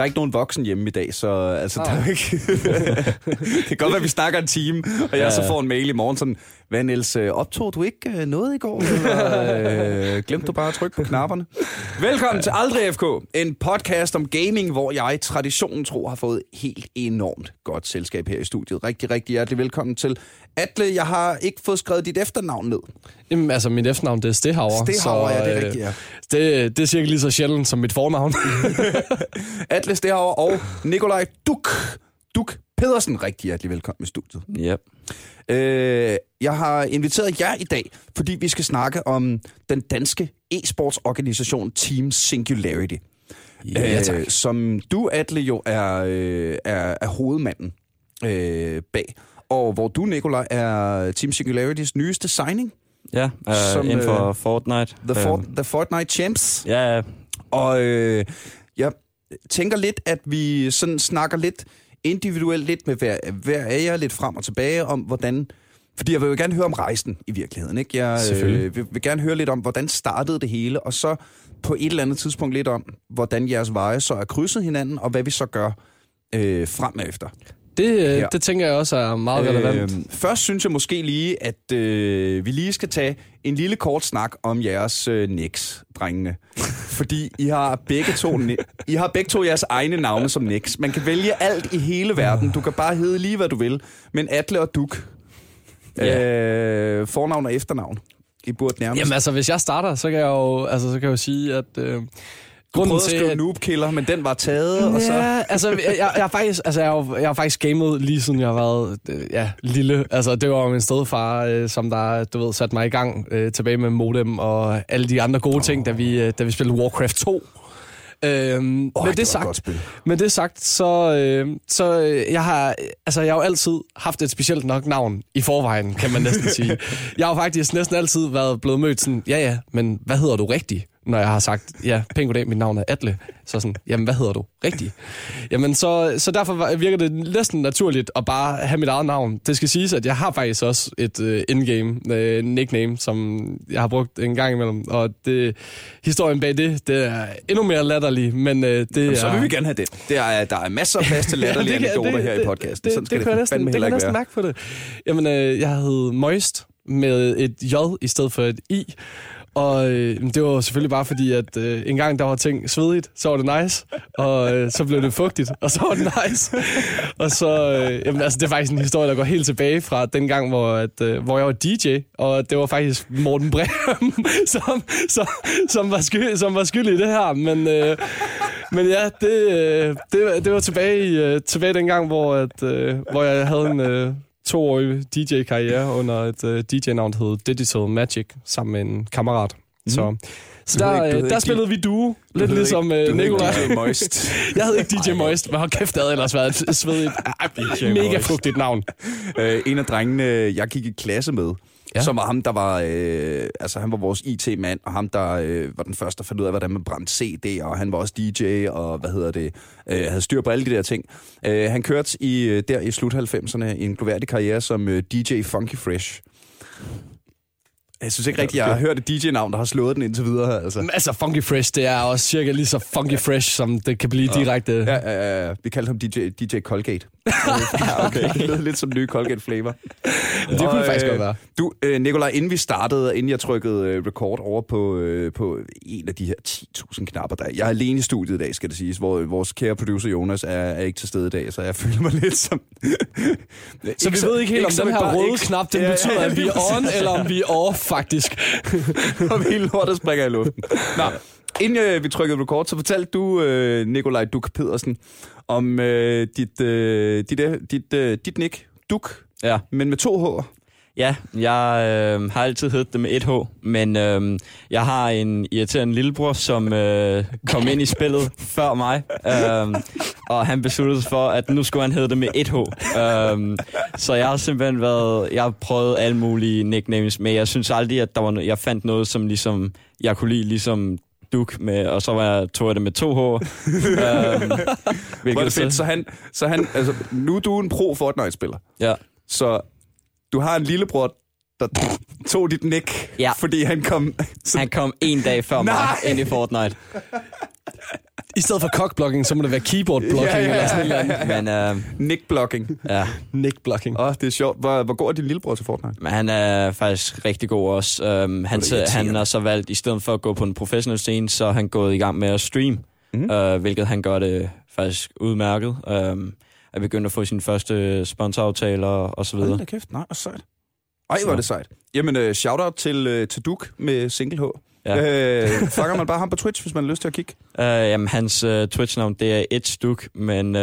Der er ikke nogen voksen hjemme i dag, så altså, der er ikke... Det kan godt være, vi snakker en time, og jeg så får en mail i morgen sådan, hvad Niels, optog du ikke noget i går? Eller, glemte du bare at trykke på knapperne? Velkommen til Aldrig FK, en podcast om gaming, hvor jeg traditionen tro har fået helt enormt godt selskab her i studiet. Rigtig, rigtig hjertelig velkommen til. Atle, jeg har ikke fået skrevet dit efternavn ned. Jamen, altså, mit efternavn, det er Stehauer. Stehauer, ja, det er rigtigt, ja. Det er cirka lige så sjældent som mit fornavn. Atle Stehauer og Nikolaj Duck Pedersen. Rigtig hjertelig velkommen i studiet. Yep. Jeg har inviteret jer i dag, fordi vi skal snakke om den danske e-sportsorganisation Team Singularity. Ja, som du, Atle, jo er hovedmanden bag. Og hvor du, Nikolaj, er Team Singularities nyeste signing. Ja, inden for Fortnite. The Fortnite Champs. Ja, yeah. Og jeg tænker lidt, at vi sådan snakker lidt individuelt, lidt med hver af jer, lidt frem og tilbage om, hvordan... Fordi jeg vil jo gerne høre om rejsen i virkeligheden, ikke? Jeg vil gerne høre lidt om, hvordan startede det hele, og så på et eller andet tidspunkt lidt om, hvordan jeres veje så er krydset hinanden, og hvad vi så gør fremefter. Det tænker jeg også er meget relevant. Først synes jeg måske lige, at vi lige skal tage en lille kort snak om jeres Nix, drengene. Fordi I har begge to jeres egne navne som Nix. Man kan vælge alt i hele verden. Du kan bare hedde lige, hvad du vil. Men Atle og Duck, fornavn og efternavn, I burde nærmest. Jamen altså, hvis jeg starter, så kan jeg jo sige, at... Du prøvede at skrive noobkiller, men den var taget, og så... Ja, altså, jeg har faktisk gamet lige siden jeg har været lille. Altså, det var min stedfar, som der, du ved, satte mig i gang tilbage med modem og alle de andre gode ting, da vi spillede Warcraft 2. Men det sagt, så jeg har jo altid haft et specielt nok navn i forvejen, kan man næsten sige. Jeg har faktisk næsten altid blevet mødt sådan, ja, men hvad hedder du rigtigt? Når jeg har sagt, ja, pæn goddag, mit navn er Atle, så sådan, jamen, hvad hedder du rigtigt? Jamen, så derfor virker det næsten naturligt at bare have mit eget navn. Det skal siges, at jeg har faktisk også et in-game nickname, som jeg har brugt en gang imellem, og historien bag det er endnu mere latterlig, men det jamen, så vil vi gerne have det. Der er masser af plads til latterlige anekdoter her i podcasten. Det kan jeg næsten mærke på det. Jamen, jeg hed Moist med et J i stedet for et I, og det var selvfølgelig bare fordi, at engang der var ting svedigt, så var det nice, og så blev det fugtigt, og så var det nice. Og så, det er faktisk en historie, der går helt tilbage fra den gang, hvor jeg var DJ, og det var faktisk Morten Brem, som var skyldig i det her, men ja, det var tilbage den gang, hvor jeg havde en... 2-årig DJ-karriere under et DJ-navn, der hed Digital Magic, sammen med en kammerat. Så der spillede vi duo, lidt ligesom Nikolaj. Jeg hed ikke DJ Moist, men hold kæft, det havde ellers været et svedigt, mega frugtigt navn. En af drengene, jeg gik i klasse med, som var ham, der var, han var vores IT-mand, og ham, der var den første, der fandt ud af, hvordan man brændte CD, og han var også DJ, og havde styr på alle de der ting. Han kørte i slut 90'erne en gloværdig karriere som DJ Funky Fresh. Jeg synes ikke rigtigt, jeg har hørt et DJ-navn, der har slået den indtil videre. Altså Funky Fresh, det er også cirka lige så Funky Fresh, som det kan blive direkte. Ja. Vi kaldte ham DJ Colgate. Ja, okay. Det lød lidt som nye Colgate-flavor. Det kunne faktisk godt være. Du, Nikolaj, inden jeg trykkede record over på en af de her 10.000 knapper, der jeg er alene i studiet i dag, skal det siges, hvor vores kære producer Jonas er ikke til stede i dag, så jeg føler mig lidt som... så vi ved ikke helt, om den her røde knap, den betyder, at vi er on, eller om vi er off. Faktisk. Og hele lortet springer i luften. Nå, inden vi trykkede record, så fortalte du, Nikolaj Duck Pedersen, om dit nick, Duck, ja. Men med 2 H'er. Ja, jeg har altid heddet det med 1 H, men jeg har en irriterende lillebror, som kom ind i spillet før mig, og han besluttede sig for, at nu skulle han hedde det med 1 H. Så jeg har simpelthen jeg har prøvet alle mulige nicknames, men jeg synes aldrig, at jeg fandt noget, som ligesom, jeg kunne lide ligesom Duck med, og så tog jeg det med 2 H'er. Hvor er det fedt, så han altså, nu er du en pro Fortnite-spiller. Ja. Så... Du har en lillebror, der tog dit nick, fordi han kom... Han kom en dag før mig ind i Fortnite. I stedet for cockblocking, så må det være keyboardblocking eller sådan noget. Nickblocking. Ja. Nickblocking. Åh, det er sjovt. Hvor god er din lillebror til Fortnite? Men han er faktisk rigtig god også. Han har så valgt, i stedet for at gå på en professionel scene, så er han gået i gang med at streame, hvilket han gør det faktisk udmærket. Er begyndt at få sine første sponsoraftaler og så videre. Hold da kæft, nej, og sejt. Ej, hvor er det sejt. Jamen, shout-out til Duk med Single H. Ja. Fanger man bare ham på Twitch, hvis man har lyst til at kigge? Jamen, hans Twitch-navn, det er EdgeDuk, men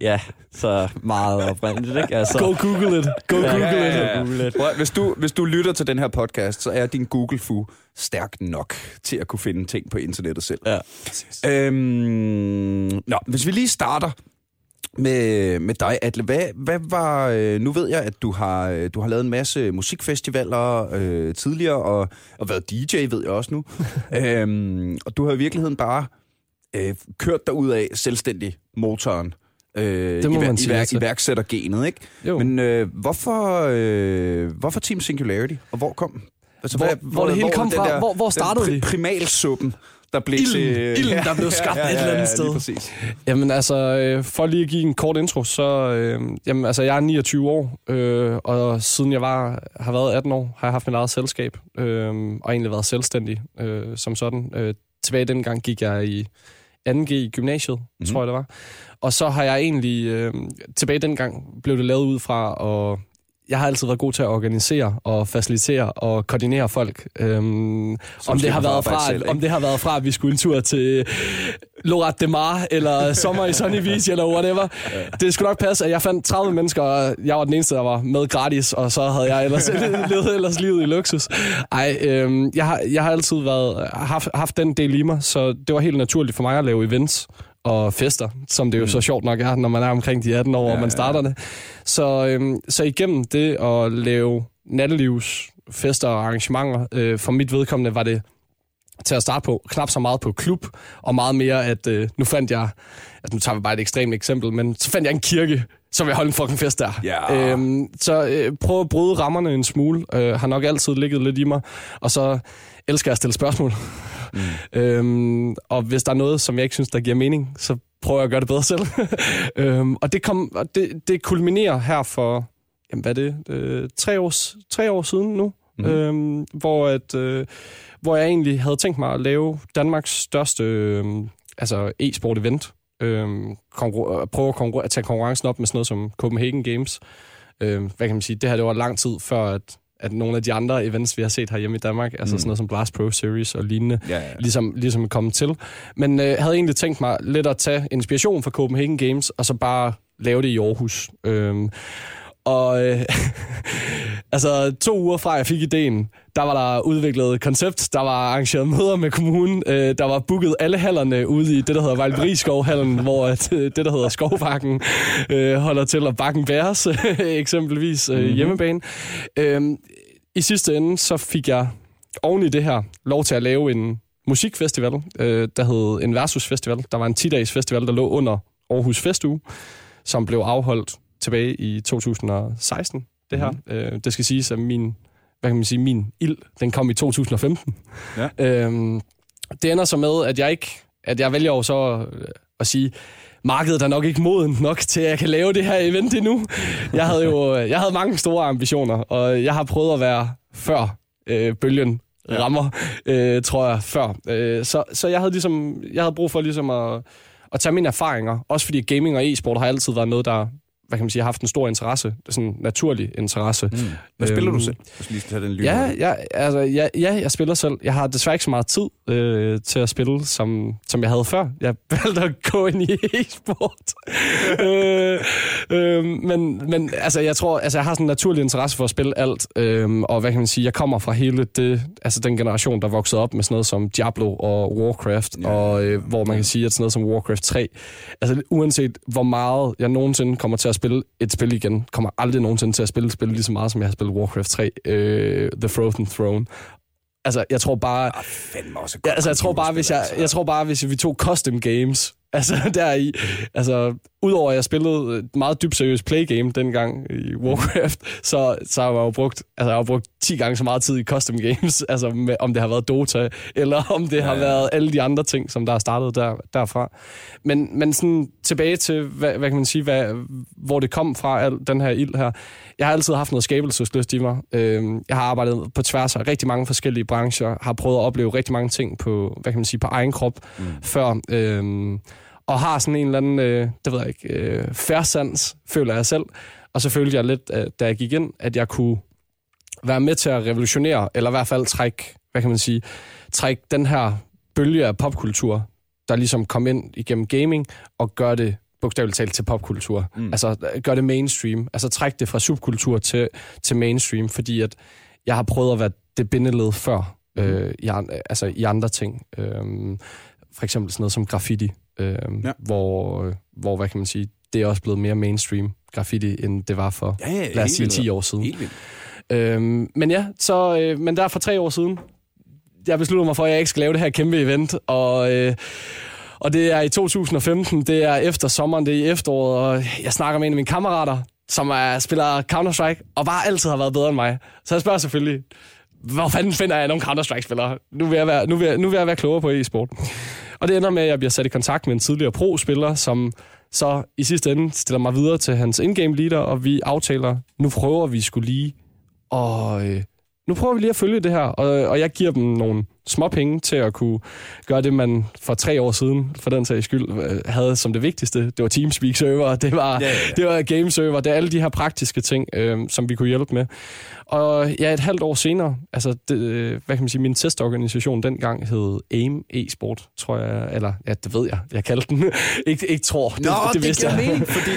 ja, så meget oprindeligt, ikke? Altså, go Google it. Go Google it. Hvis du lytter til den her podcast, så er din Google-fu stærk nok til at kunne finde ting på internettet selv. Ja. Hvis vi lige starter med dig, Atle. Hvad var... Nu ved jeg, at du har lavet en masse musikfestivaler tidligere, og været DJ, ved jeg også nu. Og du har i virkeligheden bare kørt derud af selvstændig motoren. Iværksættergenet, ikke? Jo. Men hvorfor Team Singularity? Og hvor kom... Altså, hvor det hele hvor kom fra? Hvor startede det? Primalsuppen. Der blev ilden, der blev skabt et eller andet sted. Jamen altså, for lige at give en kort intro, så jamen, altså, jeg er 29 år, og siden jeg har været 18 år, har jeg haft mit eget selskab, og egentlig været selvstændig som sådan. Tilbage dengang gik jeg i 2G i gymnasiet, tror jeg det var. Og så har jeg egentlig, tilbage dengang blev det lavet ud fra, og jeg har altid været god til at organisere og facilitere og koordinere folk. Om det har været fra, at vi skulle en tur til Lloret de Mar, eller sommer i Sunny Beach, eller whatever. Det skulle nok passe, at jeg fandt 30 mennesker, og jeg var den eneste, der var med gratis, og så havde jeg ellers livet i luksus. Ej, jeg har altid haft den del i mig, så det var helt naturligt for mig at lave events og fester, som det jo så sjovt nok er, når man er omkring de 18 år, og man starter det. Så igennem det at lave nattelivs, fester og arrangementer, for mit vedkommende var det til at starte på knap så meget på klub, og meget mere, at nu fandt jeg, altså nu tager vi bare et ekstremt eksempel, men så fandt jeg en kirke, så vil jeg holde en fucking fest der. Yeah. Så prøv at bryde rammerne en smule, har nok altid ligget lidt i mig, og så elsker jeg at stille spørgsmål. Og hvis der er noget, som jeg ikke synes, der giver mening, så prøver jeg at gøre det bedre selv. Og det kulminerer her for, tre år siden nu, hvor jeg egentlig havde tænkt mig at lave Danmarks største e-sport event. Prøve at tage konkurrencen op med sådan noget som Copenhagen Games. Hvad kan man sige? Det her det var lang tid før, at nogle af de andre events, vi har set herhjemme i Danmark, altså sådan noget som Blast Pro Series og lignende, ligesom er kommet til. Men havde egentlig tænkt mig lidt at tage inspiration fra Copenhagen Games, og så bare lave det i Aarhus. Altså 2 uger fra, jeg fik ideen, der var der udviklet koncept, der var arrangeret møder med kommunen, der var booket alle hallerne ude i det, der hedder Valby Skovhallen, hvor det, der hedder Skovbakken, holder til, og Bakken Bæres, eksempelvis hjemmebane. I sidste ende, så fik jeg oven i det her lov til at lave en musikfestival, der hed en Versus Festival. Der var en 10-dages festival, der lå under Aarhus Festuge, som blev afholdt tilbage i 2016, det her. Det skal siges, at min ild, den kom i 2015. Ja. Det ender så med, at jeg vælger jo så at sige, markedet er nok ikke moden nok til, at jeg kan lave det her event endnu. Jeg havde mange store ambitioner, og jeg har prøvet at være før bølgen rammer, tror jeg, før. Så jeg havde brug for ligesom at tage mine erfaringer, også fordi gaming og e-sport har altid været noget, der har haft en stor interesse, sådan en naturlig interesse. Hvad spiller du selv? Jeg spiller selv. Jeg har desværre ikke så meget tid til at spille, som jeg havde før. Jeg valgte at gå ind i e-sport. Men jeg tror, jeg har sådan en naturlig interesse for at spille alt, og jeg kommer fra hele det, altså den generation, der voksede op med sådan noget som Diablo og Warcraft, og hvor man kan sige, at sådan noget som Warcraft 3, altså uanset hvor meget jeg nogensinde kommer til at spille et spil igen, kommer aldrig nogensinde til at spille lige så meget, som jeg har spillet Warcraft 3, The Frozen Throne. Altså, jeg tror bare... jeg tror bare, hvis vi tog custom games, altså deri, altså Udover at jeg spillede et meget dybt seriøst playgame dengang i Warcraft, så har jeg jo brugt, altså jeg har brugt 10 gange så meget tid i custom games, altså med, om det har været Dota, eller om det har været alle de andre ting, som der har startet derfra. Men sådan tilbage til, hvad kan man sige, hvor det kom fra, al den her ild her. Jeg har altid haft noget skabelseslyst i mig. Jeg har arbejdet på tværs af rigtig mange forskellige brancher, har prøvet at opleve rigtig mange ting på, hvad kan man sige, på egen krop før... Og har sådan en eller anden, det ved jeg ikke, færdsands, føler jeg selv. Og så følte jeg lidt, da jeg gik ind, at jeg kunne være med til at revolutionere, eller i hvert fald trække den her bølge af popkultur, der ligesom kom ind igennem gaming, og gøre det bogstaveligt talt til popkultur. Altså gøre det mainstream. Altså trække det fra subkultur til mainstream, fordi at jeg har prøvet at være det bindeled før i andre ting. For eksempel sådan noget som graffiti. Hvor, hvad kan man sige, det er også blevet mere mainstream graffiti, end det var for, lad os sige, 10 år siden. Men der for 3 år siden, jeg besluttede mig for, at jeg ikke skal lave det her kæmpe event, og det er i 2015, det er efter sommeren, det er i efteråret, og jeg snakker med en af mine kammerater, som spiller Counter-Strike, og bare altid har været bedre end mig. Så jeg spørger selvfølgelig, hvor fanden finder jeg nogle Counter-Strike-spillere? Nu vil jeg være klogere på e-sport. Og det ender med, at jeg bliver sat i kontakt med en tidligere pro-spiller, som så i sidste ende stiller mig videre til hans in-game leader, og vi aftaler, nu prøver vi lige at følge det her, og jeg giver dem nogle små penge til at kunne gøre det, man for 3 år siden, for den sags skyld, havde som det vigtigste. Det var Teamspeak-server, det var game-server, det er alle de her praktiske ting, som vi kunne hjælpe med. Og ja, et halvt år senere, altså, hvad kan man sige, min testorganisation dengang hed AIM eSport, tror jeg, eller ja, det ved jeg, jeg kaldte den. ikke tror, det vidste jeg. Nå, det giver mening, fordi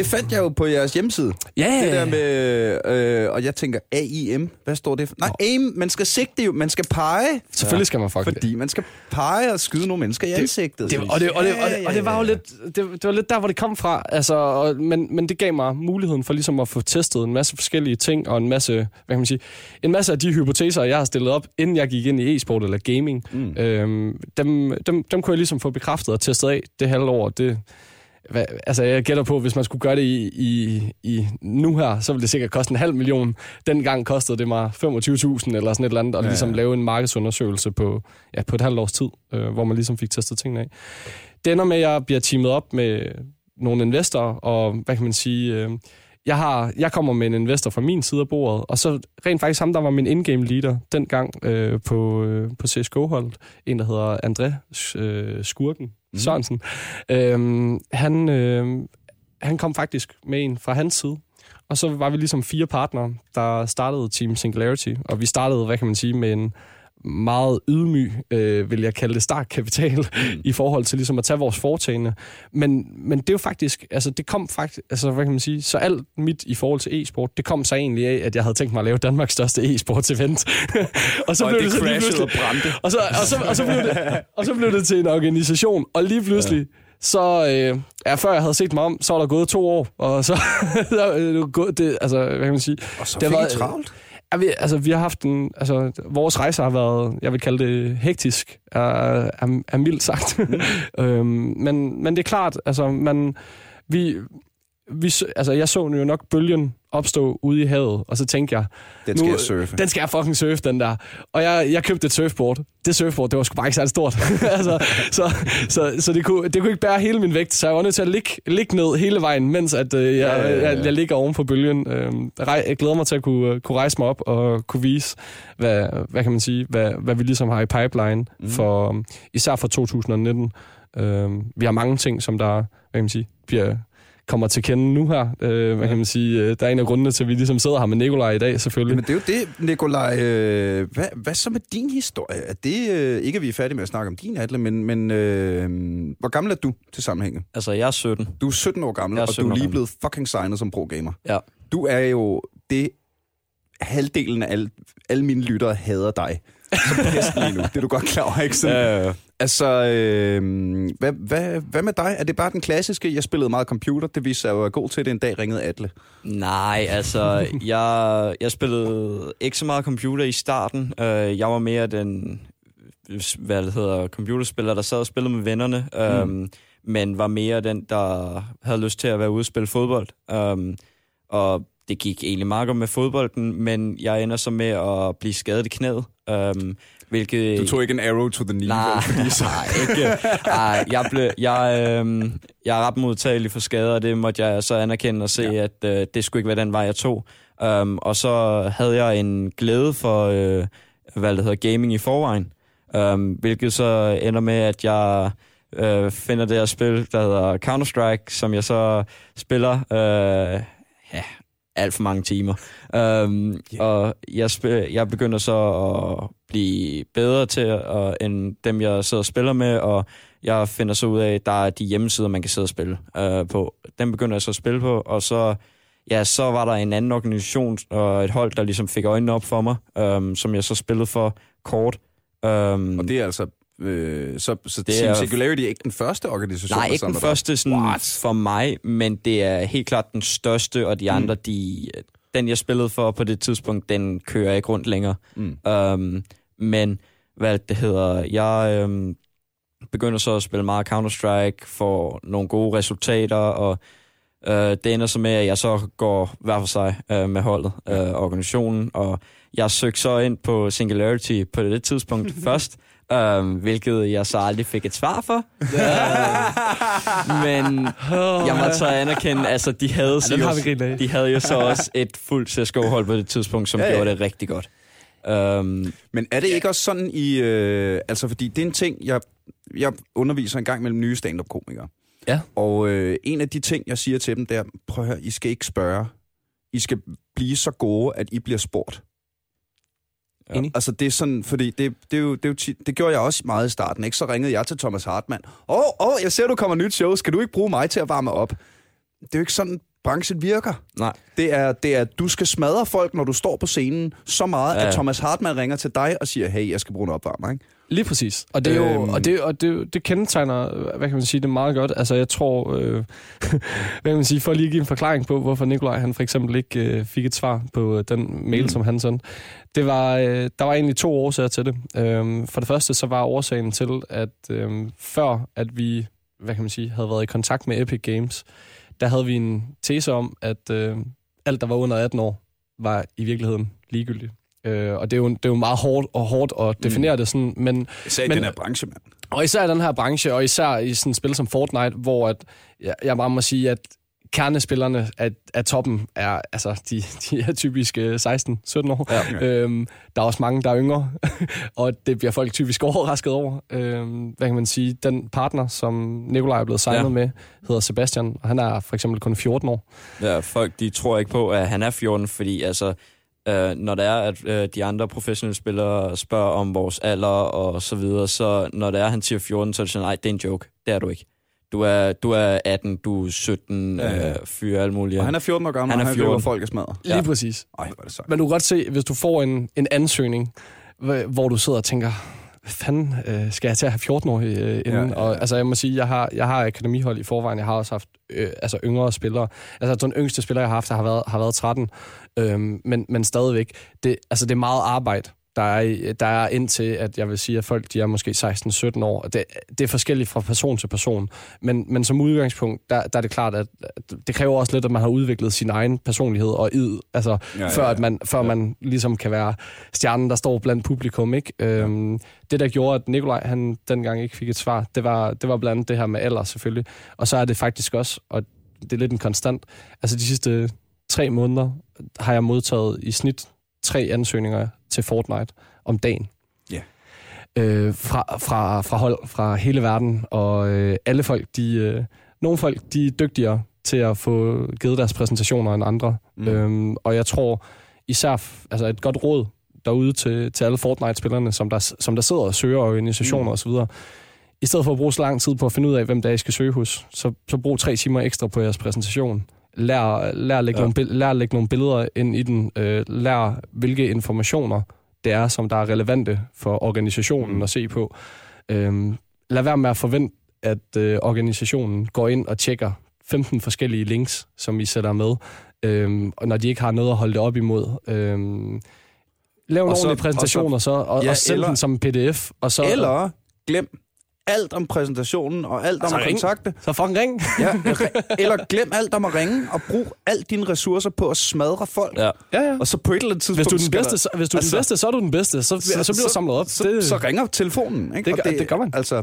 det fandt jeg jo på jeres hjemmeside. Ja. Det der med, og jeg tænker, AIM, hvad står det for? Nej, AIM, man skal sigte jo, man skal pege. Selvfølgelig skal man fucking det. Fordi man skal pege og skyde nogle mennesker i ansigtet. Det var jo lidt, det var lidt der, hvor det kom fra, altså, men det gav mig muligheden for ligesom at få testet en masse forskellige ting, og en masse, hvad kan man sige, en masse af de hypoteser, jeg har stillet op, inden jeg gik ind i e-sport eller gaming, dem kunne jeg ligesom få bekræftet og testet af det halve år. Altså, jeg gætter på, hvis man skulle gøre det i nu her, så ville det sikkert koste 500.000. Dengang kostede det mig 25.000 eller sådan et eller andet, og ligesom lave en markedsundersøgelse på et halvt års tid, hvor man ligesom fik testet tingene af. Det ender med, at jeg bliver teamet op med nogle investorer, og hvad kan man sige... Jeg kommer med en investor fra min side af bordet, og så rent faktisk ham, der var min in-game leader dengang på CSGO-holdet, en der hedder André Skurken Sørensen. Han kom faktisk med en fra hans side, og så var vi ligesom 4 partnere, der startede Team Singularity, og vi startede, hvad kan man sige, med en meget ydmyg, vil jeg kalde det, startkapital, i forhold til ligesom at tage vores foretagende. Men det er jo faktisk, altså det kom faktisk, altså hvad kan man sige, så alt mit i forhold til e-sport, det kom så egentlig af, at jeg havde tænkt mig at lave Danmarks største e-sports-event. Og så blev det til en organisation, og lige pludselig, så før jeg havde set mig om, så var der gået 2 år, og så det, altså hvad kan man sige. Og så fik I travlt? Altså, vi har haft vores rejse har været, jeg vil kalde det hektisk, er mildt sagt. Men det er klart, altså, jeg så jo nok bølgen opstå ude i havet, og så tænkte jeg... Den skal jeg fucking surfe, den der. Og jeg købte et surfboard. Det surfboard, det var sgu bare ikke særlig stort. Altså, så det kunne ikke bære hele min vægt, så jeg var nødt til at ligge ned hele vejen, mens at, jeg ligger oven på bølgen. Jeg glæder mig til at kunne rejse mig op og kunne vise, hvad kan man sige, hvad vi ligesom har i pipeline, for, især for 2019. Vi har mange ting, som der, hvad kan man sige, kommer til kende nu her. Kan man sige, der er en af grundene til, at vi ligesom sidder her med Nikolaj i dag, selvfølgelig. Men det er jo det, Nikolaj. Hvad så med din historie? Er det, ikke at vi er færdige med at snakke om din, Atle, men hvor gammel er du til sammenhængen? Altså, jeg er 17. Du er 17 år gammel, og du er lige blevet fucking signet som pro-gamer. Ja. Du er jo det, halvdelen af alle mine lyttere hader dig. Så pest lige nu. Det er du godt klar over, ikke? Ja. Altså, hvad med dig? Er det bare den klassiske, jeg spillede meget computer, det viste sig, at jeg var god til det, en dag ringede Atle? Nej, altså, jeg spillede ikke så meget computer i starten. Jeg var mere den computerspiller, der sad og spillede med vennerne. men var mere den, der havde lyst til at være ude og spille fodbold. Og det gik egentlig meget godt med fodbolden, men jeg ender så med at blive skadet i knæet. Hvilket... Du tog ikke en arrow to the knee? Nej, så... jeg er ret modtagelig for skader, og det måtte jeg så anerkende og se, at det skulle ikke være den vej, jeg tog. Og så havde jeg en glæde for, hvad det hedder, gaming i forvejen. Hvilket så ender med, at jeg finder det her spil, der hedder Counter-Strike, som jeg så spiller... alt for mange timer. Og jeg begynder så at blive bedre til, end dem, jeg sidder og spiller med, og jeg finder så ud af, at der er de hjemmesider, man kan sidde og spille på. Dem begynder jeg så at spille på, og så var der en anden organisation og et hold, der ligesom fik øjnene op for mig, som jeg så spillede for kort. Og det er altså... Så det Team Singularity er ikke den første organisation? Nej, ikke den første sådan, for mig, men det er helt klart den største, og de andre, den jeg spillede for på det tidspunkt, den kører ikke rundt længere. Men hvad det hedder, jeg begynder så at spille meget Counter-Strike, får nogle gode resultater, og det ender så med, at jeg så går hver for sig med holdet, organisationen, og jeg søgte så ind på Singularity på det tidspunkt først, hvilket jeg så aldrig fik et svar for. Men jeg måtte så anerkende, altså de havde jo så også et fuldt CSGO-hold på det tidspunkt, som gjorde det rigtig godt. Men er det ikke også sådan i... altså fordi det er en ting, jeg underviser en gang mellem nye stand-up-komikere. Ja. Og en af de ting, jeg siger til dem, det er, prøv at høre, I skal ikke spørge. I skal blive så gode, at I bliver spurgt. Ja. Altså det er sådan, fordi det gjorde jeg også meget i starten, ikke? Så ringede jeg til Thomas Hartmann. Jeg ser, du kommer nyt show. Skal du ikke bruge mig til at varme op? Det er jo ikke sådan, branchen virker. Nej. Det er, du skal smadre folk, når du står på scenen, så meget, at Thomas Hartmann ringer til dig og siger, hey, jeg skal bruge en opvarmer, ikke? Lige præcis. Og det er jo, og det kendetegner, hvad kan man sige, det meget godt. Altså jeg tror, hvad kan man sige, for lige at give en forklaring på, hvorfor Nikolaj han for eksempel ikke fik et svar på den mail, som han sendte. Det var, der var egentlig 2 årsager til det. For det første så var årsagen til, at før at vi, hvad kan man sige, havde været i kontakt med Epic Games, der havde vi en tese om, at alt, der var under 18 år, var i virkeligheden ligegyldigt. Og det er jo meget hårdt at definere det sådan, men... Især i den her branche, mand. Og især i den her branche, og især i sådan et spil som Fortnite, hvor at, jeg bare må sige, at kernespillerne af toppen er, altså, de er typisk 16-17 år. Ja, okay. Der er også mange, der er yngre, og det bliver folk typisk overrasket over. Hvad kan man sige? Den partner, som Nikolaj er blevet signet med, hedder Sebastian, og han er for eksempel kun 14 år. Ja, folk de tror ikke på, at han er 14, fordi altså... når det er, at de andre professionelle spillere spørger om vores alder og så videre, så når det er, han siger 14, så er det sådan, nej, det er en joke. Det er du ikke. Du er 18, du er 17, fyre, alt muligt. Og han er 14 år gammel, og han løber folk af smadret. Ja. Lige præcis. Ej, hvor er det sejt. Men du kan godt se, hvis du får en ansøgning, hvor du sidder og tænker, hvad fanden skal jeg til at have 14 år inden? Ja. Og, altså, jeg må sige, jeg har akademihold i forvejen, jeg har også haft yngre spillere. Altså, den yngste spiller, jeg har haft, har været 13. Men stadigvæk, det er meget arbejde, der er indtil, at jeg vil sige, at folk de er måske 16-17 år. Det er forskelligt fra person til person. Men som udgangspunkt, der er det klart, at det kræver også lidt, at man har udviklet sin egen personlighed og id, altså før man ligesom kan være stjernen, der står blandt publikum, ikke? Det, der gjorde, at Nikolaj, han dengang ikke fik et svar, det var blandt andet det her med alder, selvfølgelig. Og så er det faktisk også, og det er lidt en konstant, altså de sidste 3 måneder har jeg modtaget i snit 3 ansøgninger til Fortnite om dagen. Ja. Yeah. Fra hold fra hele verden, og alle folk, nogle folk, de er dygtigere til at få givet deres præsentationer end andre. Og jeg tror især, altså et godt råd derude til alle Fortnite-spillerne, som der sidder og søger organisationer og så videre. I stedet for at bruge så lang tid på at finde ud af, hvem der I skal søge hos, så brug 3 timer ekstra på jeres præsentation. Lær at lægge nogle billeder ind i den. Lær, hvilke informationer det er, som der er relevante for organisationen at se på. Lad være med at forvente, at organisationen går ind og tjekker 15 forskellige links, som I sætter med, og når de ikke har noget at holde det op imod. Lav en ordentlig præsentation, og send den som en pdf. Eller glem alt om præsentationen og alt om at kontakte. Så fucking ring. Ja, eller glem alt om at ringe og brug alle dine ressourcer på at smadre folk. Ja. Ja, ja. Og så på et eller andet tidspunkt... Hvis du er den bedste, så er du den bedste. Så bliver du samlet op. Så ringer telefonen. Ikke? Det gør man. Altså,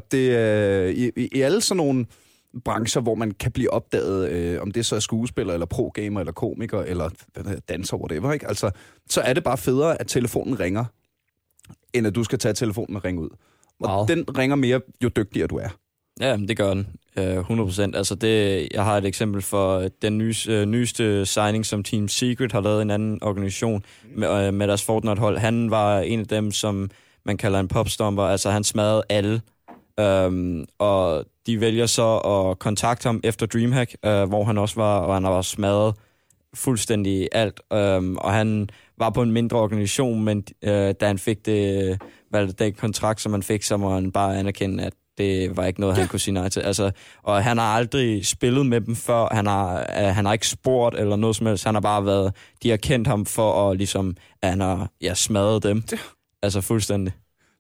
i alle sådan nogle brancher, hvor man kan blive opdaget, om det så er skuespiller, eller pro-gamer, eller komiker, eller danser, whatever, ikke? Altså, så er det bare federe, at telefonen ringer, end at du skal tage telefonen og ringe ud. Og den ringer mere, jo dygtigere du er. Ja, det gør den. 100%. Altså det, jeg har et eksempel for den nyeste signing, som Team Secret har lavet, en anden organisation med deres Fortnite-hold. Han var en af dem, som man kalder en popstomper. Altså han smadrede alle. Og de vælger så at kontakte ham efter Dreamhack, hvor han også var, og han var smadret fuldstændig alt. Og han var på en mindre organisation, men da han fik den kontrakt, som han fik, så må han bare anerkende, at det var ikke noget, han kunne sige nej til. Altså, og han har aldrig spillet med dem før. Han har ikke spurgt eller noget som helst. Han har bare været... De har kendt ham for at ligesom... At han har smadret dem. Altså fuldstændig.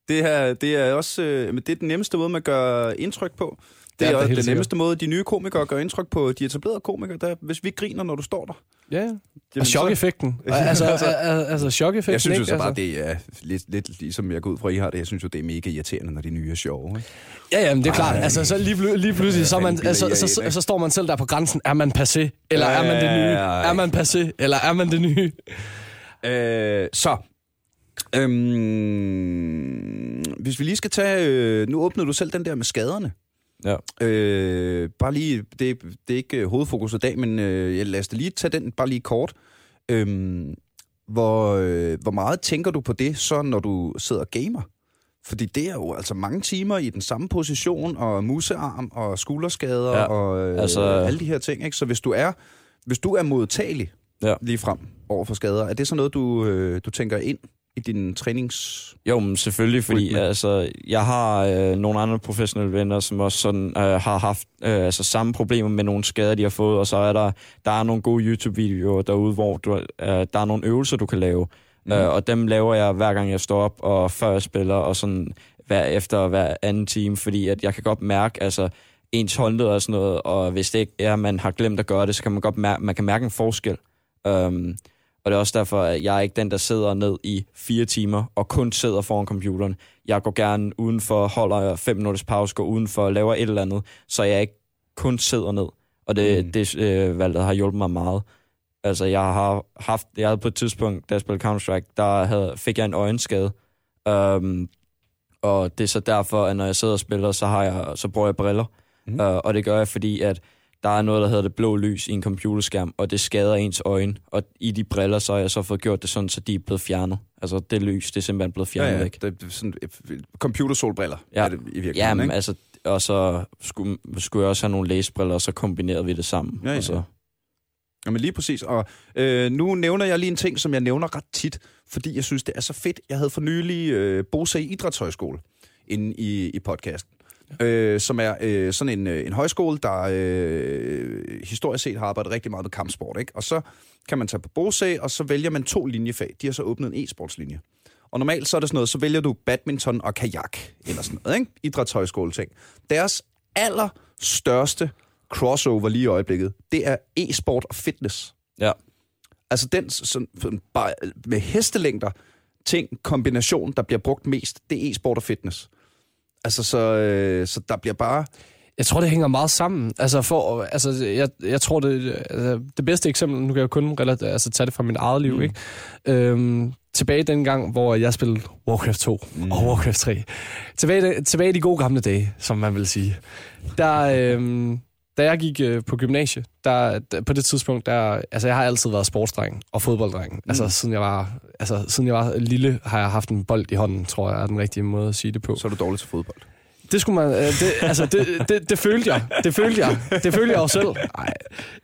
Det er også... Men det er den nemmeste måde, man gør indtryk på. Det er også den nemmeste måde, de nye komikere gør indtryk på de etablerede komikere, der, hvis vi griner, når du står der. Ja, yeah. Og chok-effekten. altså chok-effekten. Jeg synes jo så bare, det er lidt ligesom jeg går ud fra, I har det. Jeg synes jo, det er mega irriterende, når de nye er sjove. Ikke? Ja, men det er klart. Altså, så lige pludselig, så står man selv der på grænsen. Er man passé? Eller er man det nye? Er man passé? Eller er man det nye? Hvis vi lige skal tage... nu åbnede du selv den der med skaderne. Ja. Bare lige, det er ikke hovedfokus i dag, men jeg lader lige tage den bare lige kort. Hvor meget tænker du på det, så når du sidder og gamer? Fordi det er jo altså mange timer i den samme position, og musearm, og skulderskader, og alle de her ting. Ikke? Så hvis du er modtagelig lige frem over for skader, er det så noget, du tænker ind i din trænings... Jo, men selvfølgelig, fordi altså, jeg har nogle andre professionelle venner, som også sådan, har haft samme problemer med nogle skader, de har fået, og så er der er nogle gode YouTube-videoer derude, hvor der er nogle øvelser, du kan lave. Og dem laver jeg, hver gang jeg står op, og før jeg spiller, og sådan hver anden time, fordi at jeg kan godt mærke, altså, ens håndled og sådan noget, og hvis det ikke er, at man har glemt at gøre det, så kan man godt mærke en forskel. Og det er også derfor, at jeg er ikke den, der sidder ned i 4 timer og kun sidder foran computeren. Jeg går gerne udenfor, holder 5 minutters pause, går udenfor, laver et eller andet, så jeg ikke kun sidder ned. Og det har hjulpet mig meget. Altså, jeg havde på et tidspunkt, da jeg spillede Counter-Strike, fik jeg en øjenskade. Og det er så derfor, at når jeg sidder og spiller, så bruger jeg briller. Og det gør jeg, fordi at der er noget, der hedder det blå lys i en computerskærm, og det skader ens øjne. Og i de briller, så har jeg så fået gjort det sådan, så de er blevet fjernet. Altså det lys, det er simpelthen blevet fjernet, ikke? Det er sådan computersolbriller, er det i virkeligheden, jamen, ikke? Altså, og så skulle jeg også have nogle læsebriller, og så kombinerede vi det sammen. Ja, ja. Og så... Jamen lige præcis. Og nu nævner jeg lige en ting, som jeg nævner ret tit, fordi jeg synes, det er så fedt. Jeg havde for nylig Bosa i Idrætshøjskole inde i podcasten. Som er sådan en højskole, der historisk set har arbejdet rigtig meget med kampsport, ikke? Og så kan man tage på Bose, og så vælger man 2 linjefag. De har så åbnet en e-sportslinje. Og normalt så er det sådan noget, så vælger du badminton og kajak, eller sådan noget, ikke? Idrætshøjskole-ting. Deres allerstørste crossover lige i øjeblikket, det er e-sport og fitness. Ja. Altså den sådan, bare med hestelængder ting, kombination, der bliver brugt mest, det er e-sport og fitness. Altså, så der bliver bare... Jeg tror, det hænger meget sammen. Altså, jeg tror, det bedste eksempel, nu kan jeg kun tage det fra mit eget liv, ikke? Tilbage dengang, hvor jeg spillede Warcraft 2 og Warcraft 3. Tilbage i de gode gamle dage, som man vil sige. Da jeg gik på gymnasiet, på det tidspunkt, jeg har altid været sportsdreng og fodbolddreng. Altså, siden jeg var lille, har jeg haft en bold i hånden, tror jeg er den rigtige måde at sige det på. Så er du dårlig til fodbold. Det skulle man... Det følte jeg. Det følte jeg også selv.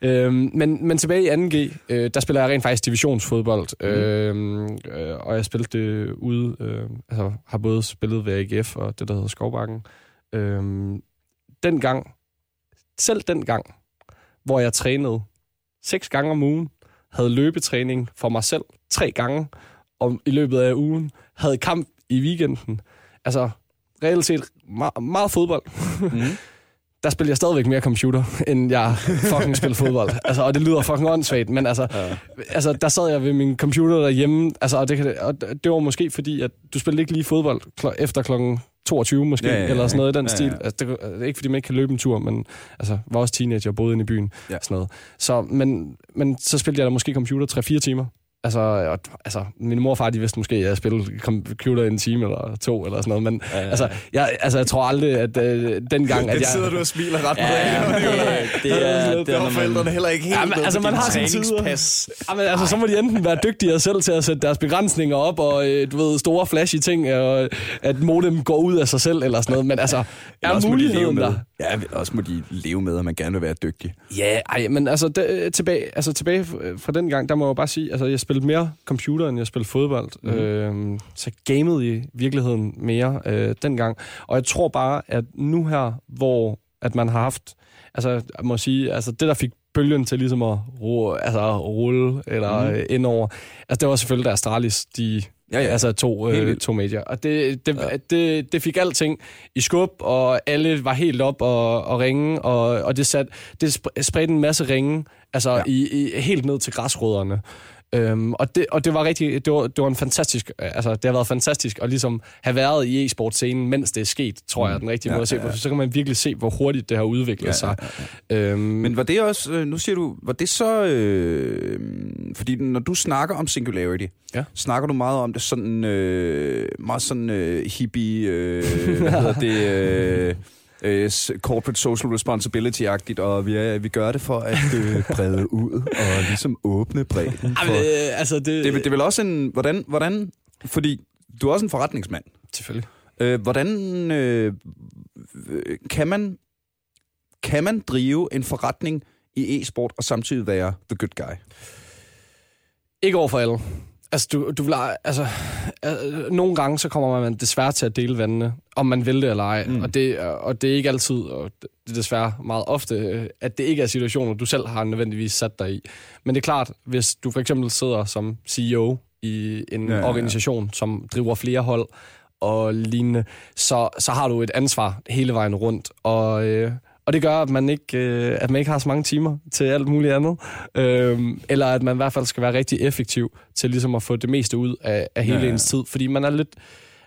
Nej. Men tilbage i 2G, der spiller jeg rent faktisk divisionsfodbold. Og jeg spillede det ude... har både spillet ved AGF og det, der hedder Skovbakken. Selv dengang, hvor jeg trænede 6 gange om ugen, havde løbetræning for mig selv 3 gange, og i løbet af ugen havde kamp i weekenden. Altså, reelt set meget fodbold. Mm-hmm. Der spiller jeg stadigvæk mere computer, end jeg fucking spiller fodbold. Altså, og det lyder fucking åndssvagt, men altså, ja. Altså, der sad jeg ved min computer derhjemme, altså, og det var måske fordi, at du spillede ikke lige fodbold efter klokken 22 måske, eller sådan noget i den stil. Altså, det er ikke fordi, man ikke kan løbe en tur, men altså, var også teenager og boede inde i byen. Ja. Sådan noget. Så, men så spillede jeg da måske computer 3-4 timer. Altså, min mor og far, de vidste måske, at jeg spillede computer i en time eller to, eller sådan noget, men jeg tror aldrig, at dengang... at jeg sidder du og smiler ret meget. Det har forældrene heller ikke helt. Altså, man har sin træningspas. Altså, så må de enten være dygtigere selv til at sætte deres begrænsninger op, og du ved, store flashy ting, og at modem går ud af sig selv, eller sådan noget, men altså, er muligheden der? Ja, også må de leve med, at man gerne vil være dygtig. Ja, men altså, tilbage fra den gang, der må jeg jo bare sige, altså, jeg spillede mere computer, end jeg spillede fodbold. Mm-hmm. Så gamede i virkeligheden mere dengang. Og jeg tror bare, at nu her, hvor at man har haft... Altså, jeg må sige, altså, det der fik bølgen til ligesom at rulle eller indover... Altså, det var selvfølgelig, da Astralis, de... Ja, altså to medier. Og det fik alting i skub, og alle var helt op og ringe, og det spredte en masse ringe, altså helt ned til græsrødderne. Og det var rigtig, det var en fantastisk, altså det har været fantastisk at ligesom have været i e-sportscenen, mens det er sket, tror jeg, den rigtige måde at se på. Så kan man virkelig se, hvor hurtigt det har udviklet sig. Men var det også, nu siger du, var det så, fordi når du snakker om Singularity, snakker du meget om det sådan, meget sådan hippie, corporate social responsibility-agtigt, og vi gør det for at brede ud og ligesom åbne bredden. Altså det er vel også en... Hvordan fordi du er også en forretningsmand. Selvfølgelig. Hvordan kan man drive en forretning i e-sport og samtidig være the good guy? Ikke over for alle. Altså, du vil, altså, nogle gange så kommer man desværre til at dele vandene, om man vil det eller ej. Mm. Og det er ikke altid, og det er desværre meget ofte, at det ikke er situationer, du selv har nødvendigvis sat dig i. Men det er klart, hvis du for eksempel sidder som CEO i en organisation, som driver flere hold og lignende, så har du et ansvar hele vejen rundt, og det gør, at man ikke har så mange timer til alt muligt andet. Eller at man i hvert fald skal være rigtig effektiv til ligesom at få det meste ud af hele ens tid. Fordi man er lidt...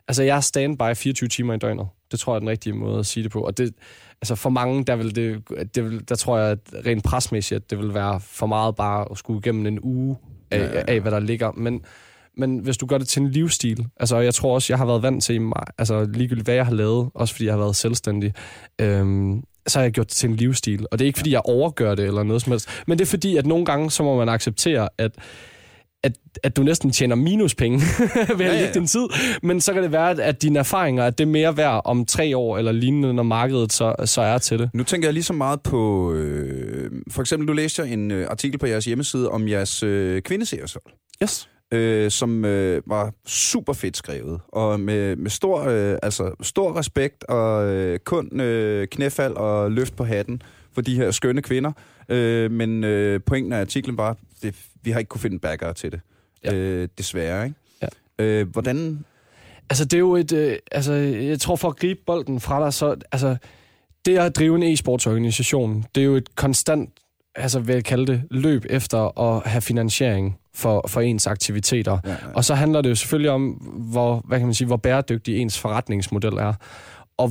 Altså, jeg er standby 24 timer i døgnet. Det tror jeg er den rigtige måde at sige det på. Og det, altså for mange, der tror jeg rent presmæssigt, at det vil være for meget bare at skulle igennem en uge af hvad der ligger. Men hvis du gør det til en livsstil, altså jeg tror også, jeg har været vant til mig, altså ligegyldigt hvad jeg har lavet, også fordi jeg har været selvstændig, så har jeg gjort det til en livsstil. Og det er ikke, fordi jeg overgør det eller noget som helst. Men det er fordi, at nogle gange, så må man acceptere, at du næsten tjener minuspenge ved at lægge din tid. Men så kan det være, at dine erfaringer, at det er mere værd om 3 år eller lignende, når markedet så er til det. Nu tænker jeg lige så meget på... for eksempel, du læste en artikel på jeres hjemmeside om jeres kvindeseriehold. Yes. Som var super fedt skrevet, og med stor respekt og kun knæfald og løft på hatten for de her skønne kvinder. Men pointen af artiklen var, at vi har ikke kunne finde backere til det. Ja. Desværre, ikke? Ja. Hvordan? Altså, det er jo et... jeg tror, for at gribe bolden fra dig, så... Altså, det at drive en e-sportsorganisation, det er jo et konstant, altså vil jeg kalde det, løb efter at have finansiering for ens aktiviteter. Ja, ja. Og så handler det jo selvfølgelig om, hvor bæredygtig ens forretningsmodel er. Og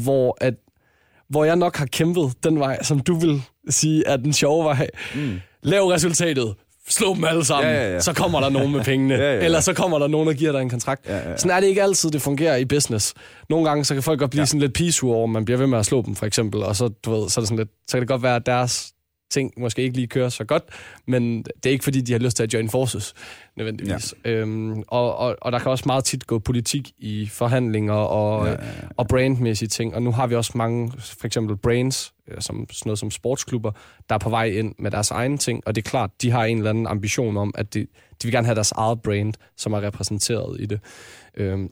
hvor jeg nok har kæmpet den vej, som du vil sige er den sjove vej. Mm. Lav resultatet. Slå dem alle sammen. Ja. Så kommer der nogen med pengene. Ja. Eller så kommer der nogen, der giver dig en kontrakt. Ja. Sådan er det ikke altid, det fungerer i business. Nogle gange, så kan folk godt blive sådan lidt pissure over, man bliver ved med at slå dem, for eksempel. Og så, du ved, så er det sådan lidt, så kan det godt være, at deres ting måske ikke lige kører så godt, men det er ikke, fordi de har lyst til at join forces, nødvendigvis. Ja. Og der kan også meget tit gå politik i forhandlinger og brandmæssige ting, og nu har vi også mange, for eksempel brands, som sådan noget som sportsklubber, der er på vej ind med deres egne ting, og det er klart, de har en eller anden ambition om, at de vil gerne have deres eget brand, som er repræsenteret i det,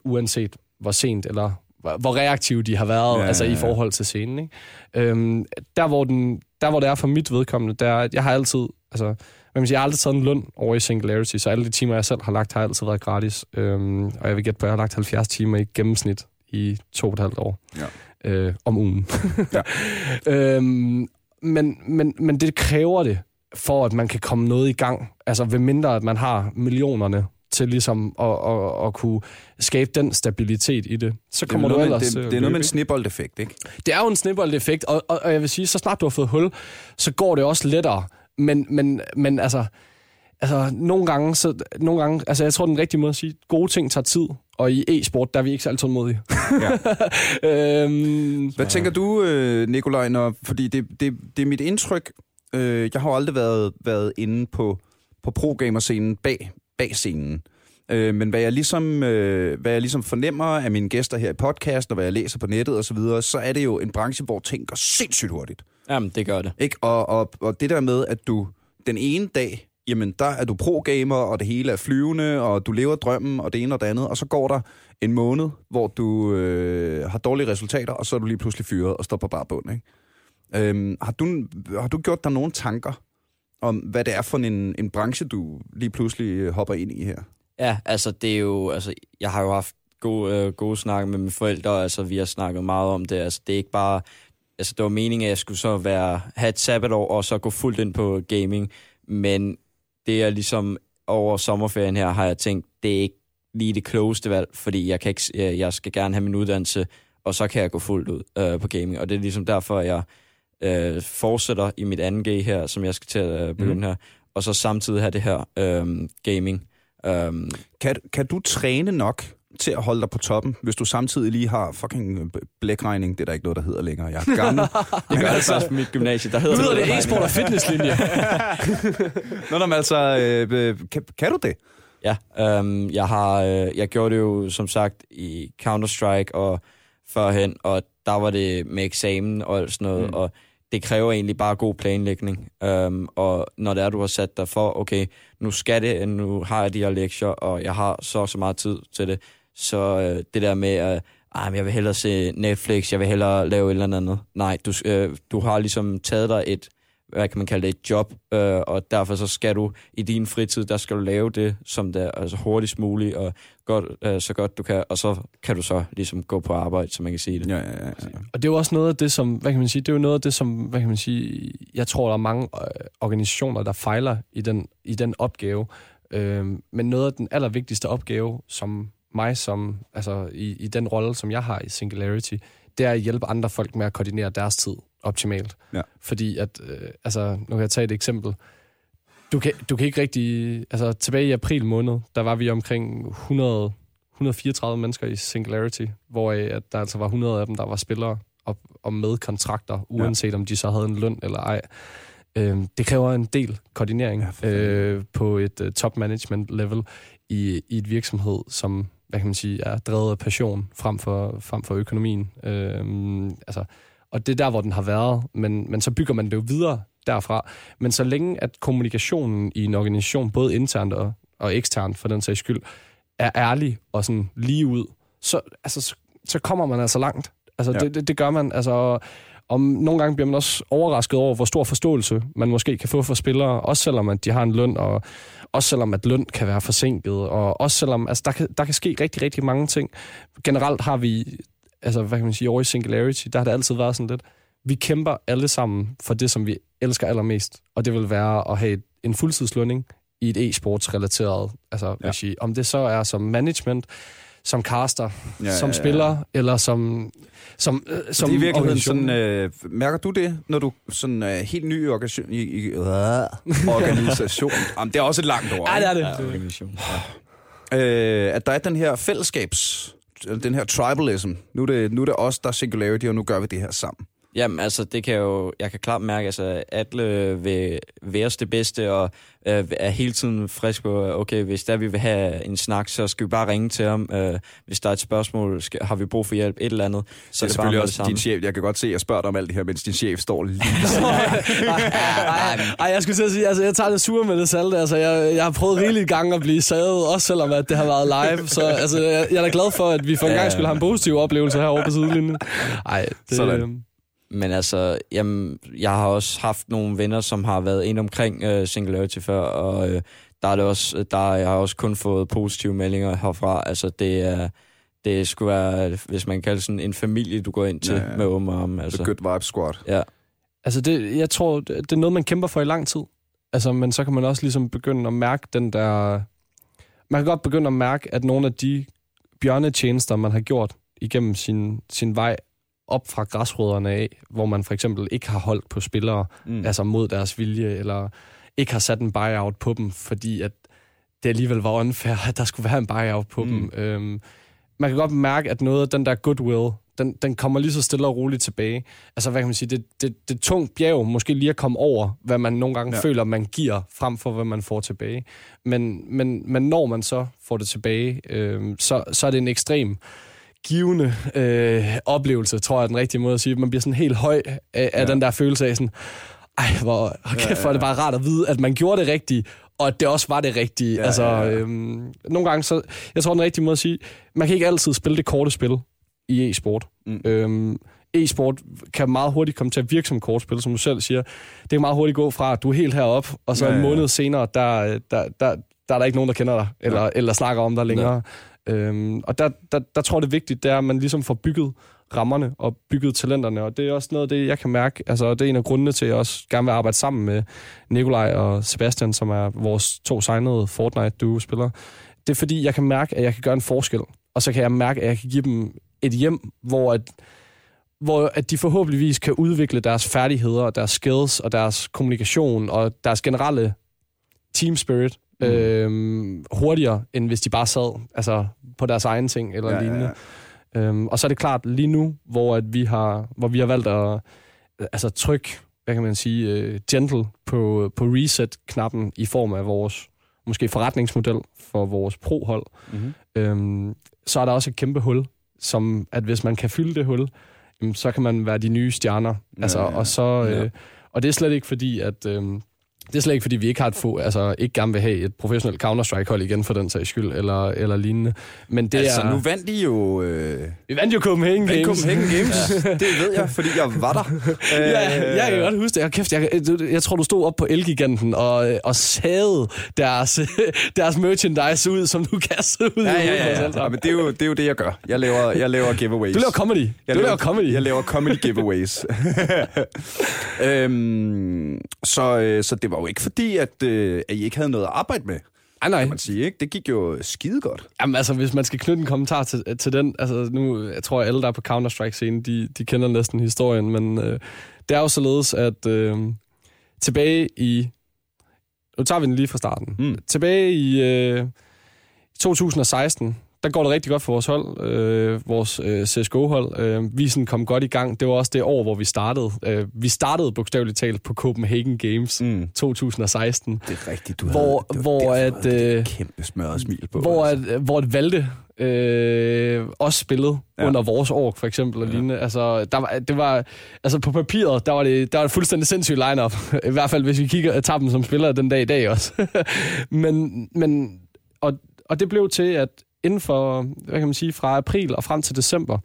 uanset hvor sent eller hvor reaktive de har været, i forhold til scenen. Ikke? Der hvor det er for mit vedkommende, der er, at jeg har altid, altså, jeg har aldrig taget en løn over i Singularity, så alle de timer, jeg selv har lagt, har altid været gratis. Og jeg vil gætte på, at jeg har lagt 70 timer i gennemsnit i 2,5 år om ugen. Men det kræver det, for at man kan komme noget i gang. Altså, ved mindre, at man har millionerne til ligesom at kunne skabe den stabilitet i det. Så kommer det ellers... Det er noget med en sneboldeffekt, ikke? Det er jo en sneboldeffekt, og jeg vil sige, så snart du har fået hul, så går det også lettere. Men altså nogle gange, altså jeg tror, den rigtige måde at sige, gode ting tager tid, og i e-sport, der er vi ikke så altid modige. Ja. Hvad tænker du, Nikolaj, fordi det er mit indtryk, jeg har aldrig været inde på pro-gamer-scenen bag scenen. Men hvad jeg ligesom fornemmer af mine gæster her i podcasten, og hvad jeg læser på nettet og så videre, så er det jo en branche, hvor ting går sindssygt hurtigt. Jamen, det gør det. Ikke? Og det der med, at du den ene dag, jamen der er du pro-gamer, og det hele er flyvende, og du lever drømmen, og det ene og det andet, og så går der en måned, hvor du har dårlige resultater, og så er du lige pludselig fyret og står på bar bund, ikke? Har du gjort dig nogle tanker om, hvad det er for en branche, du lige pludselig hopper ind i her? Ja, altså det er jo... Altså, jeg har jo haft gode snakke med mine forældre, altså vi har snakket meget om det. Altså det er ikke bare... Altså det var meningen, at jeg skulle så have et sabbatår, og så gå fuldt ind på gaming. Men det er ligesom over sommerferien her, har jeg tænkt, det er ikke lige det klogeste valg, fordi jeg skal gerne have min uddannelse, og så kan jeg gå fuldt ud på gaming. Og det er ligesom derfor, jeg... fortsætter i mit andet G her, som jeg skal til at begynde her, og så samtidig have det her gaming. Kan du træne nok til at holde dig på toppen, hvis du samtidig lige har fucking blækregning? Det er der ikke noget, der hedder længere. Jeg er gammel. Det gør altså også på mit gymnasie. Der hedder nu det e-sport og fitnesslinje. Nå, altså, kan du det? Ja, jeg gjorde det jo, som sagt, i Counter-Strike og førhen, og der var det med eksamen og sådan noget, og det kræver egentlig bare god planlægning. Og når det er, du har sat dig for, okay, nu har jeg de her lektier, og jeg har så meget tid til det, så det der med, men jeg vil hellere se Netflix, jeg vil hellere lave et eller andet. Nej, du har ligesom taget dig et, hvad kan man kalde det, et job, og derfor så skal du i din fritid, der skal du lave det, som det er, altså hurtigst muligt, og så godt du kan, og så kan du så ligesom gå på arbejde, som man kan sige det. Ja. Og det er jo også noget af det, som, hvad kan man sige, jeg tror, der er mange organisationer, der fejler i den opgave, men noget af den allervigtigste opgave, som mig, som, altså i den rolle, som jeg har i Singularity, det er at hjælpe andre folk med at koordinere deres tid optimalt. Ja. Fordi at, nu kan jeg tage et eksempel. Du kan ikke rigtig... Altså, tilbage i april måned, der var vi omkring 100, 134 mennesker i Singularity, hvor at der altså var 100 af dem, der var spillere og med kontrakter, uanset om de så havde en løn eller ej. Det kræver en del koordinering på et top management level i et virksomhed, som, hvad kan man sige, er drevet af passion frem for økonomien. Og det er der, hvor den har været, men så bygger man det jo videre derfra. Men så længe at kommunikationen i en organisation, både internt og eksternt for den sags skyld, er ærlig og sådan lige ud, så kommer man altså langt. Altså det gør man. Altså, og nogle gange bliver man også overrasket over, hvor stor forståelse man måske kan få for spillere, også selvom at de har en løn, og også selvom at løn kan være forsinket, og også selvom der kan ske rigtig, rigtig mange ting. Generelt har vi... Altså, hvad kan man sige, over i Singularity, der har det altid været sådan lidt, vi kæmper alle sammen for det, som vi elsker allermest. Og det vil være at have en fuldtidslønning i et e-sportsrelateret regi. Om det så er som management, som caster, som spiller, eller som det er i virkeligheden sådan, mærker du det, når du sådan helt ny organisation... organisation. Jamen, det er også et langt ord. Ja, det er det. At der er den her fællesskabs... den her tribalism. Nu er det os, der er Singularity, og nu gør vi det her sammen. Jamen, altså, det kan jo... Jeg kan klart mærke, altså, Atle vil være det bedste, og er hele tiden frisk på, okay, hvis der vi vil have en snak, så skal vi bare ringe til ham. Hvis der er et spørgsmål, har vi brug for hjælp, et eller andet, så det er selvfølgelig bare også din chef. Jeg kan godt se, at jeg spørger dig om alt det her, mens din chef står lige. Nej, jeg skulle til at sige, altså, jeg tager det sure med det salte. Altså, jeg har prøvet rigeligt gange at blive sadet, også selvom at det har været live. Så altså, jeg er da glad for, at vi for en gang skulle have en positiv oplevelse herovre på sidelinjen. Ej, det... Sådan. Men altså, jamen, jeg har også haft nogle venner, som har været inde omkring Singularity før, og der er det også, jeg har også kun fået positive meldinger herfra. Altså, det er, Det skulle være, hvis man kalder sådan en familie, du går ind til med åben arm. Altså. Good vibe squad. Ja. Altså, jeg tror, det er noget, man kæmper for i lang tid. Altså, men så kan man også ligesom begynde at mærke den der... Man kan godt begynde at mærke, at nogle af de bjørnetjenester, man har gjort igennem sin vej op fra græsrødderne af, hvor man for eksempel ikke har holdt på spillere, altså mod deres vilje, eller ikke har sat en buyout på dem, fordi at det alligevel var unfair, at der skulle være en buyout på dem. Man kan godt mærke, at noget af den der goodwill, den kommer lige så stille og roligt tilbage. Altså, hvad kan man sige, det er tungt bjerg, måske lige at komme over, hvad man nogle gange føler, man giver, frem for, hvad man får tilbage. Men når man så får det tilbage, så er det en ekstrem givende oplevelse, tror jeg er den rigtige måde at sige. Man bliver sådan helt høj af den der følelse af sådan, ej, hvor kæft, var det bare rart at vide, at man gjorde det rigtigt, og at det også var det rigtige. Ja, altså, nogle gange, så, jeg tror den rigtige måde at sige, man kan ikke altid spille det korte spil i e-sport. E-sport kan meget hurtigt komme til at virke som kortspil, som du selv siger. Det kan meget hurtigt gå fra, at du er helt heroppe, og så en måned senere, der er der ikke nogen, der kender dig, eller snakker om dig længere. Ja. Og der tror jeg, det er vigtigt, det er, at man ligesom får bygget rammerne og bygget talenterne, og det er også noget af det, jeg kan mærke. Altså, det er en af grundene til, at jeg også gerne vil arbejde sammen med Nikolaj og Sebastian, som er vores to signede Fortnite-duo-spillere. Det er fordi, jeg kan mærke, at jeg kan gøre en forskel, og så kan jeg mærke, at jeg kan give dem et hjem, hvor at de forhåbentligvis kan udvikle deres færdigheder, deres skills og deres kommunikation og deres generelle team spirit hurtigere, end hvis de bare sad altså, på deres egen ting eller lignende. Ja. Og så er det klart lige nu, hvor vi har valgt at altså trykke, hvad kan man sige, gentle på reset-knappen i form af vores måske forretningsmodel for vores pro-hold, så er der også et kæmpe hul, som at hvis man kan fylde det hul, så kan man være de nye stjerner. Altså, og så og det er slet ikke fordi at det er slet ikke fordi vi ikke har ikke gerne vil have et professionelt Counter-Strike hold igen for den sags skyld eller lignende. Men det altså, nu vandt de jo vi vandt jo Copenhagen Games. Ja. Det ved jeg, fordi jeg var der. Jeg kan godt huske det. Jeg tror du stod op på Elgiganten og sagde deres merchandise ud, som du kastede ud. Ja. Men det er jo det jeg gør. Jeg laver giveaways. Du laver comedy. Jeg laver comedy giveaways. Så det var jo ikke fordi, at I ikke havde noget at arbejde med. Nej. Kan man sige, ikke? Det gik jo skide godt. Jamen altså, hvis man skal knytte en kommentar til den, altså nu, jeg tror alle, der er på Counter-Strike-scenen, de kender næsten historien, men det er jo således, at tilbage i... Nu tager vi den lige fra starten. Tilbage i 2016, der går det rigtig godt for vores hold, vores CSGO-hold. Vi kom godt i gang. Det var også det år, hvor vi startede. Vi startede bogstaveligt talt på Copenhagen Games 2016. Det er rigtigt, du havde. Det var et kæmpe smørret smil på. Hvor et Valde også spillede under vores år, for eksempel. Og lignende. Altså, det var på papiret, der var et fuldstændig sindssygt line-up. I hvert fald, hvis vi tager dem som spillere den dag i dag også. men det blev til, at inden for, hvad kan man sige, fra april og frem til december,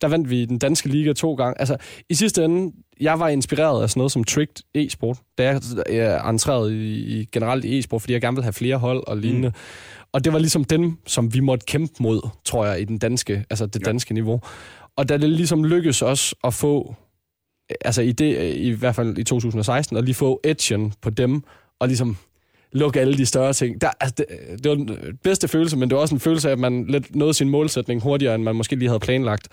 der vandt vi den danske liga 2 gange. Altså, i sidste ende, jeg var inspireret af sådan noget som Tricked e-sport, da jeg entrerede generelt i e-sport, fordi jeg gerne ville have flere hold og lignende. Og det var ligesom dem, som vi måtte kæmpe mod, tror jeg, i den danske, altså det danske niveau. Og da det ligesom lykkedes os at få, altså i hvert fald i 2016, at lige få edgen på dem, og ligesom lukke alle de større ting. Det var den bedste følelse, men det var også en følelse af, at man lidt nåede sin målsætning hurtigere, end man måske lige havde planlagt.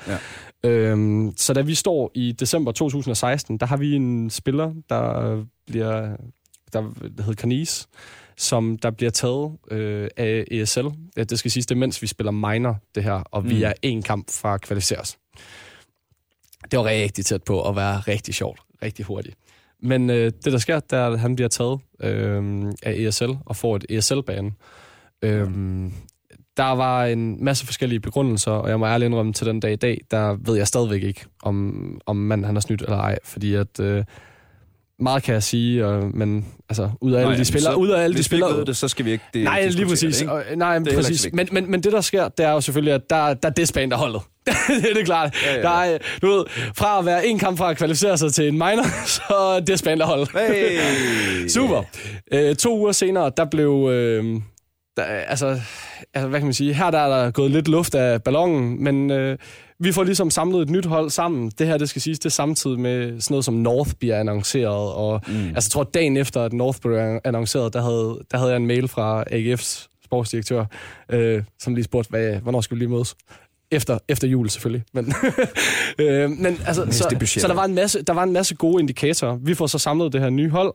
Ja. Så da vi står i december 2016, der har vi en spiller, der hedder Canis, som der bliver taget af ESL. Det skal siges, det er, mens vi spiller minor, det her, og vi er én kamp fra at kvalificere os. Det var rigtig tæt på at være rigtig sjovt, rigtig hurtigt. Men det, der sker, der er, at han bliver taget af ESL og får et ESL-bane. Der var en masse forskellige begrundelser, og jeg må ærligt indrømme til den dag i dag, der ved jeg stadigvæk ikke, om manden han har snydt eller ej. Fordi at meget kan jeg sige, men altså, ud af alle de spillere... Ved det, så skal vi ikke... Det, nej, lige præcis. Det, og, nej, det præcis. Men det, der sker, det er jo selvfølgelig, at der er desbane, der holdet. Det er klart. Der er, du ved, fra at være en kamp fra at kvalificere sig til en minor, så det er spændende hold. Hey. Super. 2 uger senere, der blev Der, altså, hvad kan man sige? Her der er der gået lidt luft af ballonen, men vi får ligesom samlet et nyt hold sammen. Det her, det skal siges, det er samtidig med sådan noget som North bliver annonceret. Og, altså, jeg tror, dagen efter, at North blev annonceret, der havde jeg en mail fra AGF's sportsdirektør, som lige spurgte, hvornår skal vi lige mødes? Efter jul, selvfølgelig. Men, men altså, så der var en masse gode indikatorer. Vi får så samlet det her nye hold.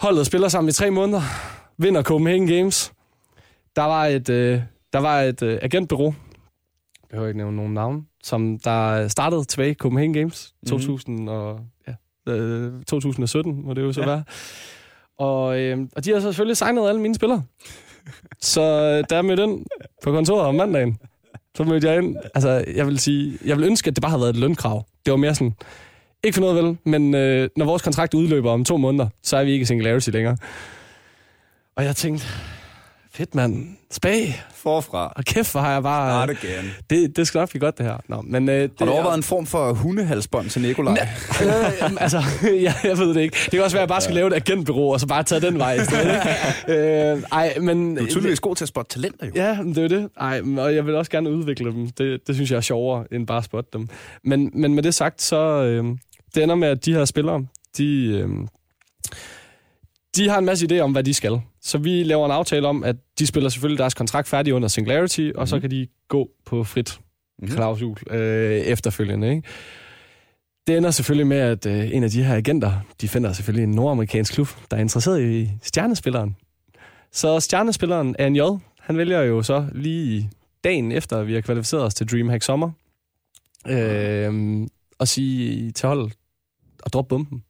Holdet spiller sammen i 3 måneder. Vinder Copenhagen Games. Der var et agentbureau, jeg behøver ikke nævne nogen navn, som der startede tilbage i Copenhagen Games 2017, må det jo så være. Og de har så selvfølgelig signet alle mine spillere. Så der mødte jeg ind på kontoret om mandagen. Så mødte jeg ind. Altså, jeg vil ønske, at det bare havde været et lønkrav. Det var mere sådan, ikke for noget vel, men når vores kontrakt udløber om 2 måneder, så er vi ikke i Singularity længere. Og jeg tænkte, fedt mand, spag. Forfra. Og kæft, hvor har jeg bare... Det skal nok blive godt, det her. Nå, men, har du overvejet en form for hundehalsbånd til Nikolaj? Altså, jeg ved det ikke. Det kan også være, at jeg bare skal lave et agentbureau, og så bare tage den vej i stedet. Men, du er tydeligvis god til at spotte talenter, jo. Ja, det er jo det. Ej, og jeg vil også gerne udvikle dem. Det synes jeg er sjovere, end bare at spotte dem. Men med det sagt, så... det ender med, at de her spillere, de har en masse idéer om, hvad de skal. Så vi laver en aftale om, at de spiller selvfølgelig deres kontrakt færdig under Singularity, og så kan de gå på frit klausul efterfølgende. Ikke? Det ender selvfølgelig med, at en af de her agenter, de finder selvfølgelig en nordamerikansk klub, der er interesseret i stjernespilleren. Så stjernespilleren ANJ, han vælger jo så lige dagen efter, at vi har kvalificeret os til Dreamhack Sommer, og sige til holdet og droppe bomben.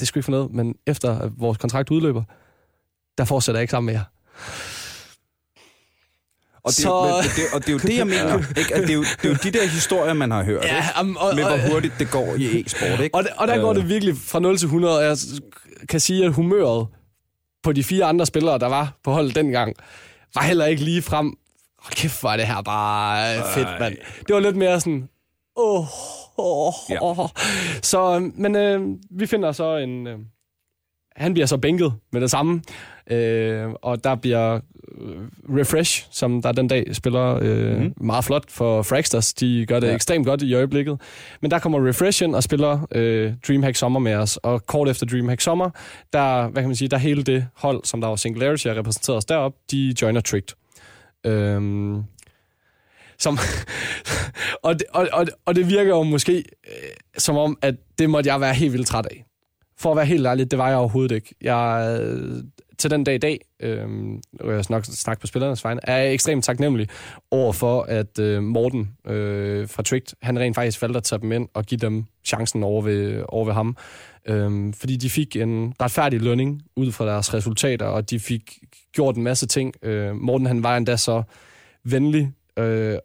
Det skal ikke for noget, men efter at vores kontrakt udløber, der fortsætter jeg ikke sammen med jer. Og det er jo det, jeg mener. Ikke? Det er jo de der historier, man har hørt. Ja, med hvor hurtigt det går i e-sport. Ikke? Og der går det virkelig fra 0 til 100, og jeg kan sige, at humøret på de 4 andre spillere, der var på holdet dengang, var heller ikke lige frem. Åh, kæft, var det her bare fedt, mand. Det var lidt mere sådan... Så, men vi finder så en... han bliver så bænket med det samme. Og der bliver Refresh, som der den dag spiller meget flot for Fragsters. De gør det ekstremt godt i øjeblikket. Men der kommer Refresh ind og spiller Dreamhack Sommer med os. Og kort efter Dreamhack Sommer, der, hvad kan man sige, der hele det hold, som der var Singularity og repræsenteret os deroppe, de joiner Tricked. Og det virker jo måske som om, at det måtte jeg være helt vildt træt af. For at være helt ærlig, det var jeg overhovedet ikke. Jeg til den dag i dag, og jeg snakker på spillernes vegne, er jeg ekstremt taknemmelig over for, at Morten fra Tricked, han rent faktisk valgte at tage dem ind og give dem chancen over ved ham. Fordi de fik en retfærdig lønning ud fra deres resultater, og de fik gjort en masse ting. Morten, han var endda så venlig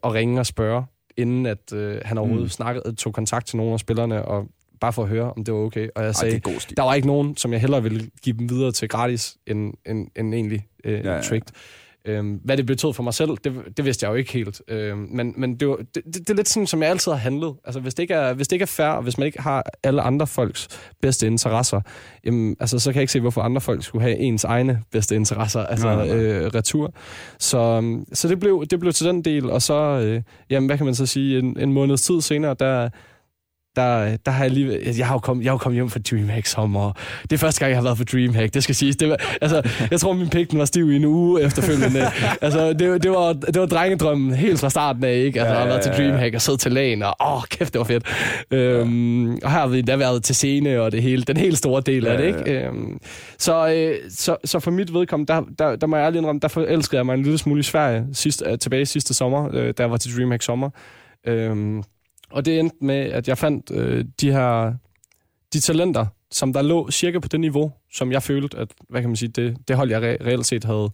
og ringe og spørge, inden at han overhovedet tog kontakt til nogle af spillerne, og bare for at høre, om det var okay. Og jeg sagde, der var ikke nogen, som jeg hellere ville give dem videre til gratis, end egentlig Tricked. Hvad det betød for mig selv, det vidste jeg jo ikke helt. Men det er lidt sådan, som jeg altid har handlet. Altså, hvis det ikke er fair, og hvis man ikke har alle andre folks bedste interesser, jamen, altså, så kan jeg ikke se, hvorfor andre folk skulle have ens egne bedste interesser, altså retur. Så det blev til den del, og så, jamen, hvad kan man så sige, en måneds tid senere, der har jeg lige... Jeg har jo kommet hjem fra Dreamhack Sommer, og det er første gang, jeg har været på Dreamhack, det skal siges. Det var, altså, jeg tror, min pik var stiv i en uge efterfølgende. Altså, det var drengedrømmen helt fra starten af, ikke? Altså, jeg har været til Dreamhack og siddet til lagen, og kæft, det var fedt. Og her har vi endda været til scene, og det hele, den helt store del af det, ikke? Så for mit vedkommende, der må jeg ærlig indrømme, der forelskede jeg mig en lille smule i Sverige, tilbage sidste sommer, da jeg var til Dreamhack Sommer. Og det endte med, at jeg fandt de talenter, som der lå cirka på det niveau, som jeg følte, at hvad kan man sige, det hold, jeg reelt set havde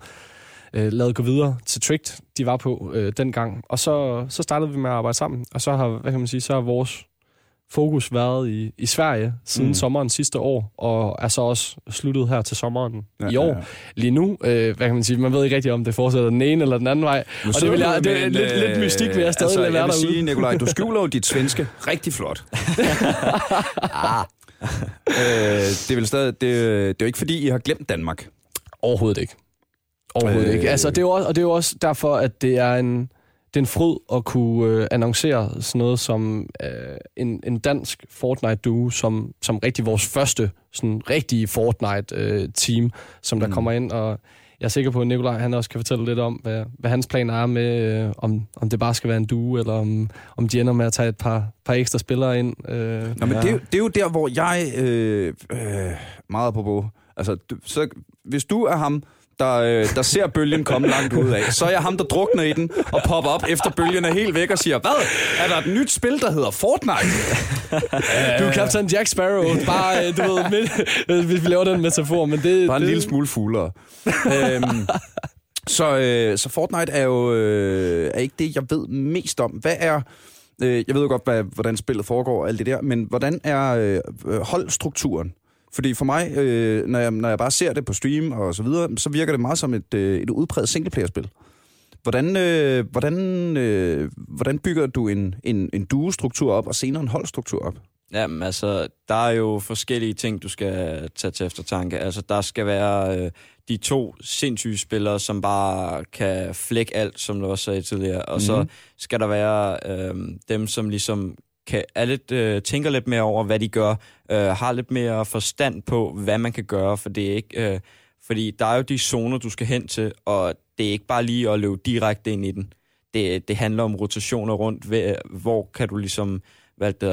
lavet gå videre til Tricked, de var på dengang. Og så startede vi med at arbejde sammen, og så har, hvad kan man sige, så har vores fokus været i Sverige siden sommeren sidste år, og er så også sluttet her til sommeren i år. Ja. Lige nu, hvad kan man sige, man ved ikke rigtigt, om det fortsætter den ene eller den anden vej. Og det vil jeg, det er lidt mystik, vil jeg stadig lade være derude. Jeg vil sige, Nikolaj, du skjuler jo dit svenske rigtig flot. Det er jo ikke, fordi I har glemt Danmark. Overhovedet ikke. Overhovedet ikke. Altså, det er også, og det er jo også derfor, at det er en fryd at kunne annoncere sådan noget som en dansk Fortnite-duo, som rigtig vores første sådan rigtige Fortnite-team, som der kommer ind. Og jeg er sikker på, at Nikolaj han også kan fortælle lidt om, hvad hans planer er med, om det bare skal være en duo, eller om de ender med at tage et par ekstra spillere ind. Nå, men det er jo der, hvor jeg meget på bo. Altså, så, hvis du er ham, der ser bølgen komme langt ud af. Så er jeg ham, der drukner i den og popper op efter bølgen er helt væk og siger, hvad? Er der et nyt spil, der hedder Fortnite? Du er Captain Jack Sparrow. Bare, du ved, hvis vi laver den metafor, men det... Bare en lille smule fuglere. Så Fortnite er jo er ikke det, jeg ved mest om. Hvad er... jeg ved jo godt, hvordan spillet foregår og alt det der, men hvordan er holdstrukturen? Fordi for mig, når jeg bare ser det på stream og så videre, så virker det meget som et udpræget singleplayer-spil. Hvordan bygger du en duo-struktur op og senere en holdstruktur op? Jamen altså, der er jo forskellige ting, du skal tage til eftertanke. Altså, der skal være de to sindssyge spillere, som bare kan flække alt, som du også sagde tidligere. Og så skal der være dem, som ligesom... tænker lidt mere over, hvad de gør, har lidt mere forstand på, hvad man kan gøre, for det er ikke, fordi der er jo de zoner, du skal hen til, og det er ikke bare lige at løbe direkte ind i den. Det handler om rotationer rundt, hvor kan du ligesom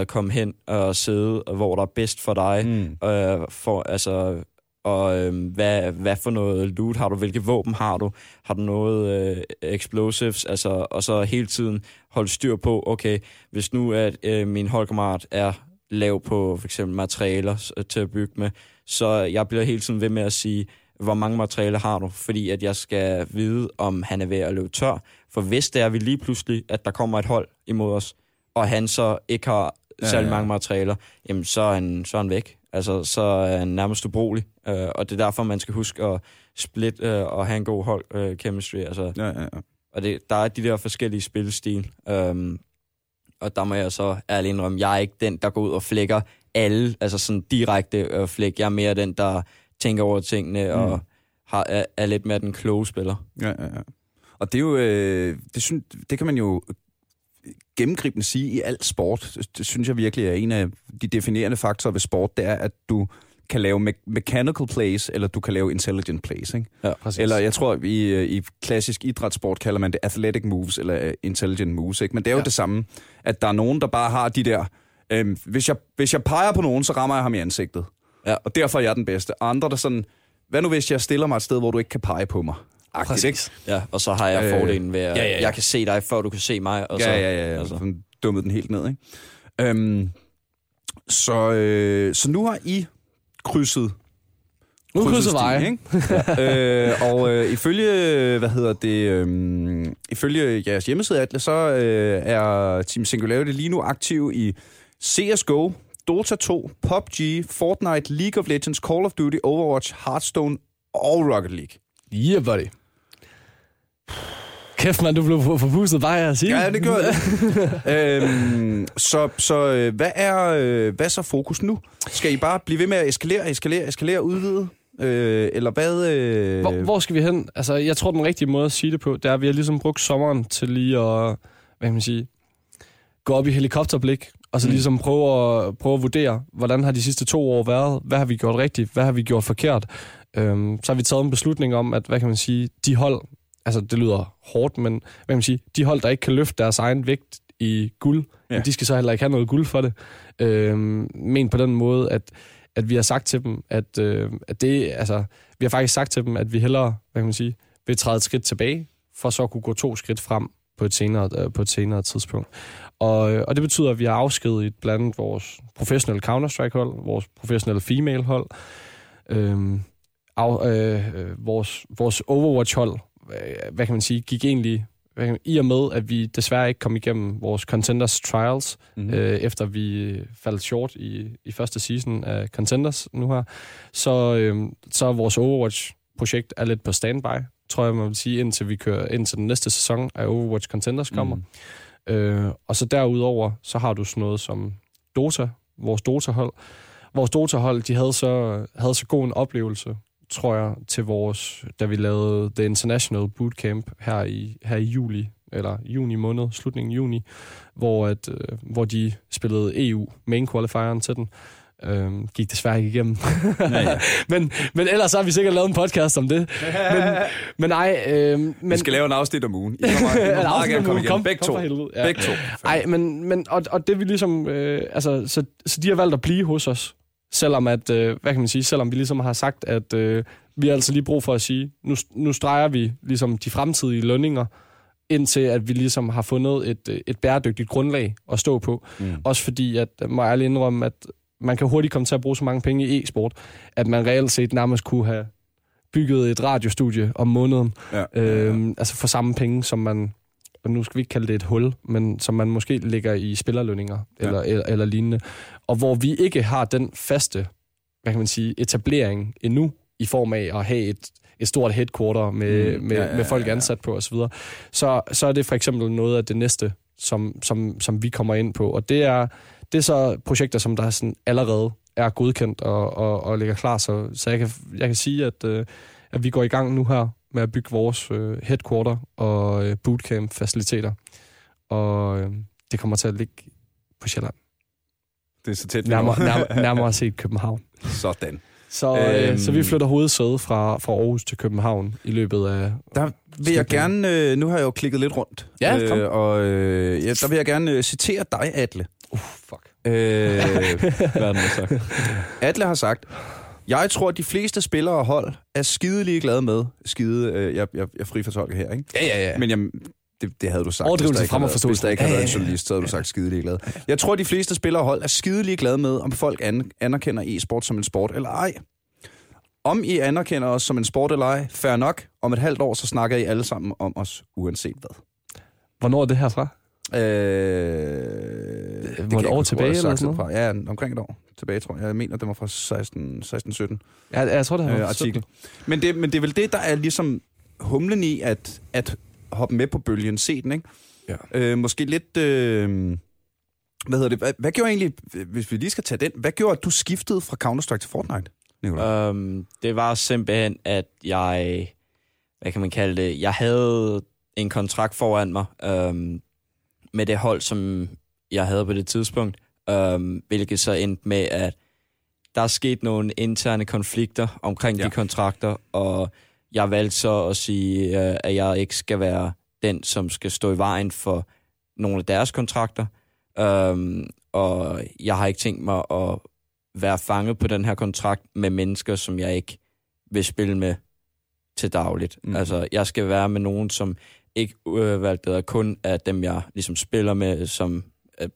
komme hen og sidde, og hvor der er bedst for dig, hvad for noget loot har du, hvilke våben har du noget explosives, altså, og så hele tiden holde styr på, okay, hvis nu at min holdkammerat er lav på for eksempel materialer til at bygge med, så jeg bliver hele tiden ved med at sige, hvor mange materialer har du, fordi at jeg skal vide, om han er ved at løbe tør, for hvis det er vi lige pludselig, at der kommer et hold imod os, og han så ikke har særlig mange materialer, jamen så er han væk. Altså, så er han nærmest ubrugelig, og det er derfor, man skal huske at splitte og have en god hold-chemistry. Altså. Ja. Og der er de der forskellige spilstil, og der må jeg så ærligt indrømme, jeg er ikke den, der går ud og flækker alle, altså sådan direkte flæk. Jeg er mere den, der tænker over tingene og er lidt mere den kloge spiller. Ja. Og det er jo, det kan man jo... gennemgribende sige i al sport, det synes jeg virkelig er en af de definerende faktorer ved sport, det er, at du kan lave mechanical plays, eller du kan lave intelligent plays, ikke? Ja, præcis. Eller jeg tror, i klassisk idrætssport kalder man det athletic moves, eller intelligent moves, ikke? Men det er jo det samme, at der er nogen, der bare har de der, hvis jeg peger på nogen, så rammer jeg ham i ansigtet. Ja. Og derfor er jeg den bedste. Og andre, der sådan, hvad nu hvis jeg stiller mig et sted, hvor du ikke kan pege på mig? Præcis. Ja, og så har jeg fordelen ved, at jeg kan se dig, før du kan se mig. Og så dummede den helt ned, ikke? Så nu har I krydset veje, ikke? Ifølge, ifølge jeres hjemmeside, Atle, så er Team Singularity lige nu aktiv i CSGO, Dota 2, PUBG, Fortnite, League of Legends, Call of Duty, Overwatch, Hearthstone og Rocket League. Yeah, buddy. Kæft, man, du blev forpustet bare af at sige. Ja, det gør det. Så hvad er så fokus nu? Skal I bare blive ved med at eskalere, udvide? Eller hvad? Hvor skal vi hen? Altså, jeg tror, den rigtige måde at sige det på, det er, at vi har ligesom brugt sommeren til lige at, hvad kan man sige, gå op i helikopterblik, og så ligesom prøve at vurdere, hvordan har de sidste 2 år været? Hvad har vi gjort rigtigt? Hvad har vi gjort forkert? Så har vi taget en beslutning om, at, hvad kan man sige, de hold, altså det lyder hårdt, men hvad kan man sige, de hold, der ikke kan løfte deres egen vægt i guld, de skal så heller ikke have noget guld for det. Men på den måde, at vi har sagt til dem, at det, altså, vi har faktisk sagt til dem, at vi hellere, hvad kan man sige, vil træde et skridt tilbage, for så at kunne gå 2 skridt frem på et senere tidspunkt. Og det betyder, at vi har afskediget blandt andet vores professionelle Counter-Strike-hold, vores professionelle female-hold, vores Overwatch-hold, hvad kan man sige, gik egentlig i og med, at vi desværre ikke kom igennem vores Contenders Trials, efter vi faldt short i første season af Contenders nu her, så vores Overwatch-projekt er lidt på standby, tror jeg, man vil sige, indtil den næste sæson af Overwatch Contenders kommer. Og så derudover, så har du sådan noget som Dota, vores Dota-hold. Vores Dota-hold, de havde så god en oplevelse tror jeg, til vores, da vi lavede The International Bootcamp her i juli, eller juni måned, slutningen af juni, hvor de spillede EU main qualifieren til den. Gik desværre ikke igennem. Ja. men ellers har vi sikkert lavet en podcast om det. Men nej... vi skal lave en afsnit om ugen. I kommer gerne komme igennem. Begge to. Ej, men og det vi ligesom... så de har valgt at blive hos os. Selvom at... hvad kan man sige? Selvom vi ligesom har sagt, at vi har altså lige brug for at sige, nu streger vi ligesom de fremtidige lønninger, indtil at vi ligesom har fundet et bæredygtigt grundlag at stå på. Mm. Også fordi, at må jeg ærligt indrømme, at man kan hurtigt komme til at bruge så mange penge i e-sport, at man reelt set nærmest kunne have bygget et radiostudie om måneden. Ja. Altså for samme penge, som man, og nu skal vi ikke kalde det et hul, men som man måske lægger i spillerlønninger eller lignende. Og hvor vi ikke har den faste, hvad kan man sige, etablering endnu, i form af at have et stort headquarter med folk ansat på osv. Så er det for eksempel noget af det næste, som vi kommer ind på. Og det er så projekter, som der sådan allerede er godkendt og ligger klar. Så jeg kan sige, at vi går i gang nu her med at bygge vores headquarter og bootcamp-faciliteter. Og det kommer til at ligge på Sjælland. Det er så tæt. Nærmere set København. Sådan. Så vi flytter hovedsædet fra Aarhus til København i løbet af... Der vil jeg gerne... Nu har jeg jo klikket lidt rundt. Ja, kom. Der vil jeg gerne citere dig, Atle. Fuck. Hvad har sagt? Atle har sagt, jeg tror, at de fleste spillere og hold er skide glade med... jeg frifortolker her, ikke? Ja. Men det havde du sagt. Overdrivelse frem og forståelse. Hvis der ikke havde været en journalist, så havde du sagt skide glad. Jeg tror, at de fleste spillere og hold er skide glade med, om folk anerkender e-sport som en sport eller ej. Om I anerkender os som en sport eller ej, fair nok. Om et halvt år, så snakker I alle sammen om os, uanset hvad. Hvornår er det her fra? Det et år tilbage eller sådan noget? Ja, omkring et år tilbage, tror jeg. Jeg mener, det var fra 16-17. Ja, jeg tror, det var artikel. Men det er vel det, der er ligesom humlen i, at hoppe med på bølgen, se den, ikke? Ja. Måske lidt... hvad hedder det? Hvad gjorde egentlig, hvis vi lige skal tage den, hvad gjorde, at du skiftede fra Counter-Strike til Fortnite, Nikolaj? Det var simpelthen, at jeg... Hvad kan man kalde det? Jeg havde en kontrakt foran mig med det hold, som jeg havde på det tidspunkt, hvilket så endte med, at der skete nogle interne konflikter omkring de kontrakter, og jeg valgte så at sige, at jeg ikke skal være den, som skal stå i vejen for nogle af deres kontrakter. Og jeg har ikke tænkt mig at være fanget på den her kontrakt med mennesker, som jeg ikke vil spille med til dagligt. Mm. Altså, jeg skal være med nogen, som ikke udvalgte kun af dem, jeg ligesom spiller med, som,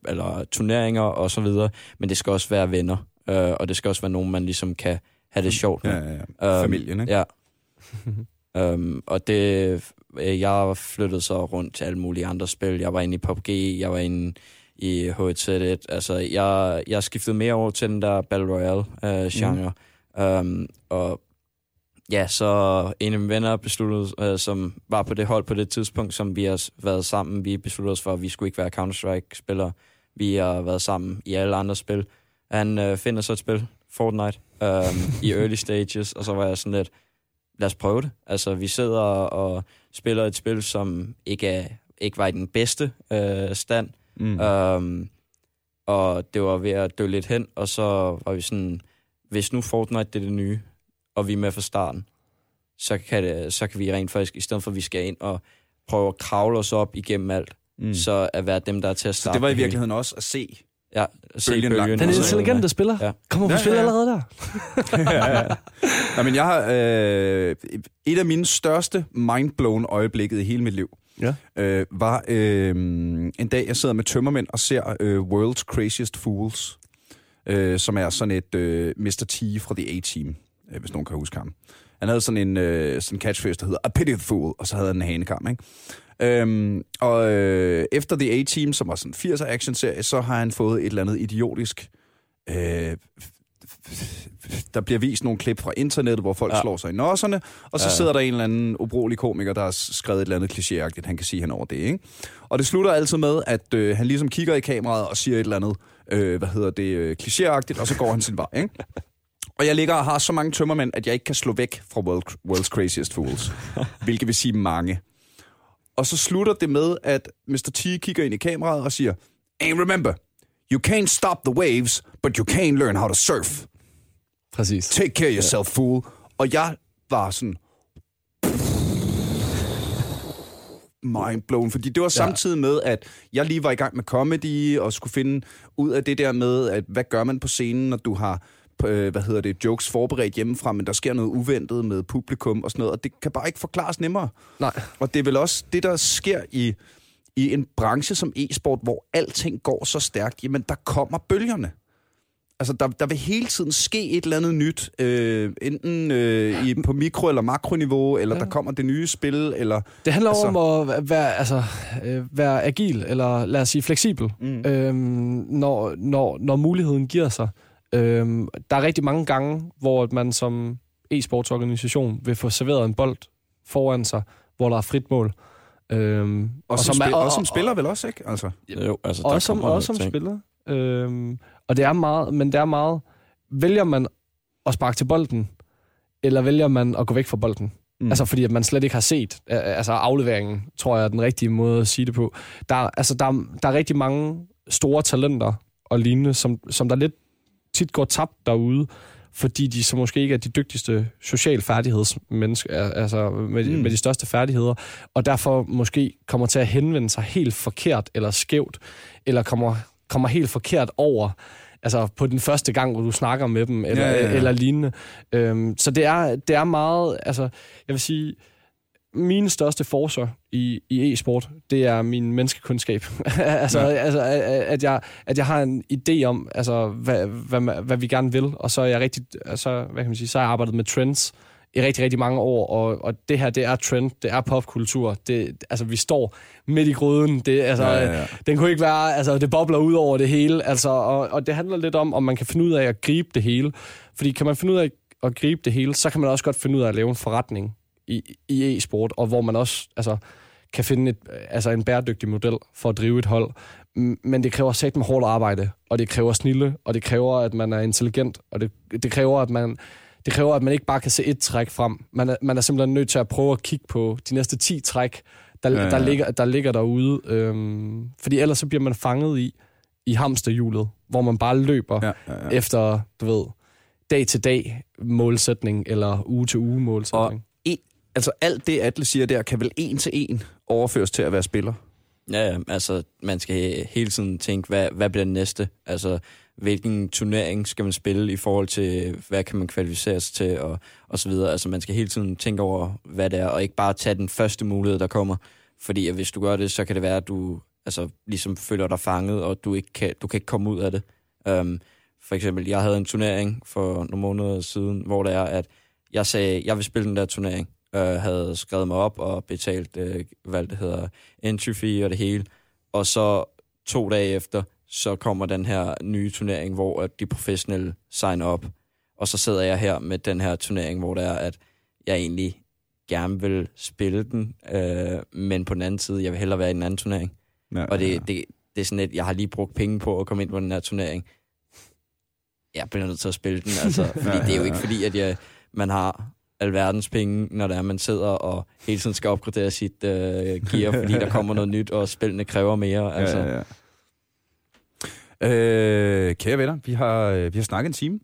eller turneringer og så videre, men det skal også være venner, og det skal også være nogen, man ligesom kan have det sjovt med. Ja. Familien, ikke? Ja. Og det jeg flyttede så rundt til alle mulige andre spil. Jeg var inde i PUBG, jeg var inde i H1Z1. Altså jeg skiftede mere over til den der Battle Royale genre. Og ja, så en af mine venner besluttede, som var på det hold på det tidspunkt, som vi har været sammen, vi besluttede os for, at vi skulle ikke være Counter-Strike spillere. Vi har været sammen i alle andre spil. Han finder så et spil, Fortnite, i early stages, og så var jeg sådan lidt, lad os prøve det. Altså, vi sidder og spiller et spil, som ikke var i den bedste stand. Mm. Og det var ved at dø lidt hen, og så var vi sådan, hvis nu Fortnite det er det nye, og vi er med fra starten, så kan vi rent faktisk, i stedet for at vi skal ind og prøve at kravle os op igennem alt, så at være dem, der er til at starte. Så det var i virkeligheden også at se... Ja, bølgen. Den intelligente spiller. Ja. Kommer på spil allerede der? Ja. Nej, men jeg har et af mine største mindblown øjeblikket i hele mit liv. Ja. Var en dag, jeg sidder med tømmermænd og ser World's Craziest Fools, som er sådan et Mr. T fra The A-Team, hvis nogen kan huske ham. Han havde sådan en sådan catchphrase, der hedder A Pity Fool, og så havde han en hanekam, ikke? Og efter The A-Team, som var sådan en 80'er action-serie, så har han fået et eller andet idiotisk... der bliver vist nogle klip fra internettet, hvor folk slår sig i nosserne, og så sidder der en eller anden ubrugelig komiker, der har skrevet et eller andet klichéagtigt, han kan sige hen over det, ikke? Og det slutter altid med, at han ligesom kigger i kameraet og siger et eller andet klichéagtigt, og så går han sin vej, ikke? Og jeg ligger og har så mange tømmermænd, at jeg ikke kan slå væk fra World's Craziest Fools. Hvilket vil sige mange. Og så slutter det med, at Mr. T kigger ind i kameraet og siger, "And remember, you can't stop the waves, but you can learn how to surf." Præcis. "Take care yourself, fool." Og jeg var sådan... mindblown, fordi det var samtidig med, at jeg lige var i gang med comedy, og skulle finde ud af det der med, at hvad gør man på scenen, når du har jokes forberedt hjemmefra, men der sker noget uventet med publikum og sådan noget, og det kan bare ikke forklares nemmere. Nej. Og det er vel også det, der sker i en branche som e-sport, hvor alting går så stærkt, jamen der kommer bølgerne. Altså, der vil hele tiden ske et eller andet nyt, enten på mikro- eller makroniveau, eller der kommer det nye spil, eller... Det handler om at være agil, eller lad os sige fleksibel, når muligheden giver sig. Der er rigtig mange gange, hvor man som e-sportsorganisation vil få serveret en bold foran sig, hvor der er frit mål. Og som spiller vel også, ikke? Altså. Jo, altså der også som spiller. Og det er meget, men det er meget, vælger man at sparke til bolden, eller vælger man at gå væk fra bolden? Altså fordi at man slet ikke har set, altså afleveringen, tror jeg er den rigtige måde at sige det på. Der er rigtig mange store talenter og lignende, som der lidt tit går tabt derude, fordi de så måske ikke er de dygtigste sociale færdighedsmennesker, altså med de største færdigheder, og derfor måske kommer til at henvende sig helt forkert eller skævt, eller kommer helt forkert over, altså på den første gang, hvor du snakker med dem, eller lignende. Så det er meget, altså, jeg vil sige, mine største forcer i e-sport, det er min menneskekundskab. At jeg har en idé om, altså, hvad vi gerne vil, og så er jeg rigtig, altså, hvad kan man sige, så har jeg arbejdet med trends i rigtig, rigtig mange år, og det her, det er trend, det er popkultur, det, altså vi står midt i gryden, det, altså, den kunne ikke være, altså det bobler ud over det hele, altså, og det handler lidt om man kan finde ud af at gribe det hele, fordi kan man finde ud af at gribe det hele, så kan man også godt finde ud af at lave en forretning i e-sport, og hvor man også, altså, kan finde en bæredygtig model for at drive et hold, men det kræver satme hårdt arbejde, og det kræver snilde, og det kræver, at man er intelligent, og det kræver, at man... Det kræver, at man ikke bare kan se et træk frem. Man er simpelthen nødt til at prøve at kigge på de næste 10 træk, der ligger derude. Fordi ellers så bliver man fanget i hamsterhjulet, hvor man bare løber efter, du ved, dag til dag målsætning eller uge til uge målsætning. Og altså alt det, Atle siger der, kan vel en til en overføres til at være spiller? Ja, altså man skal hele tiden tænke, hvad bliver det næste? Altså... hvilken turnering skal man spille i forhold til, hvad kan man kvalificere sig til, og så videre. Altså, man skal hele tiden tænke over, hvad det er, og ikke bare tage den første mulighed, der kommer. Fordi hvis du gør det, så kan det være, at du altså, ligesom føler dig fanget, og du kan ikke komme ud af det. For eksempel, jeg havde en turnering for nogle måneder siden, hvor det er, at jeg sagde, at jeg vil spille den der turnering. Havde skrevet mig op og betalt, hvad det hedder, entry fee og det hele. Og så 2 dage efter, så kommer den her nye turnering, hvor de professionelle signer op. Og så sidder jeg her med den her turnering, hvor det er, at jeg egentlig gerne vil spille den, men på den anden side, jeg vil hellere være i den anden turnering. Ja, og det er sådan et, jeg har lige brugt penge på at komme ind på den her turnering. Jeg bliver nødt til at spille den, altså. Fordi det er jo ikke fordi, at man har alverdens penge, når der man sidder og hele tiden skal opgradere sit gear, fordi der kommer noget nyt, og spillene kræver mere, altså. Ja. Kære venner, vi har snakket en time,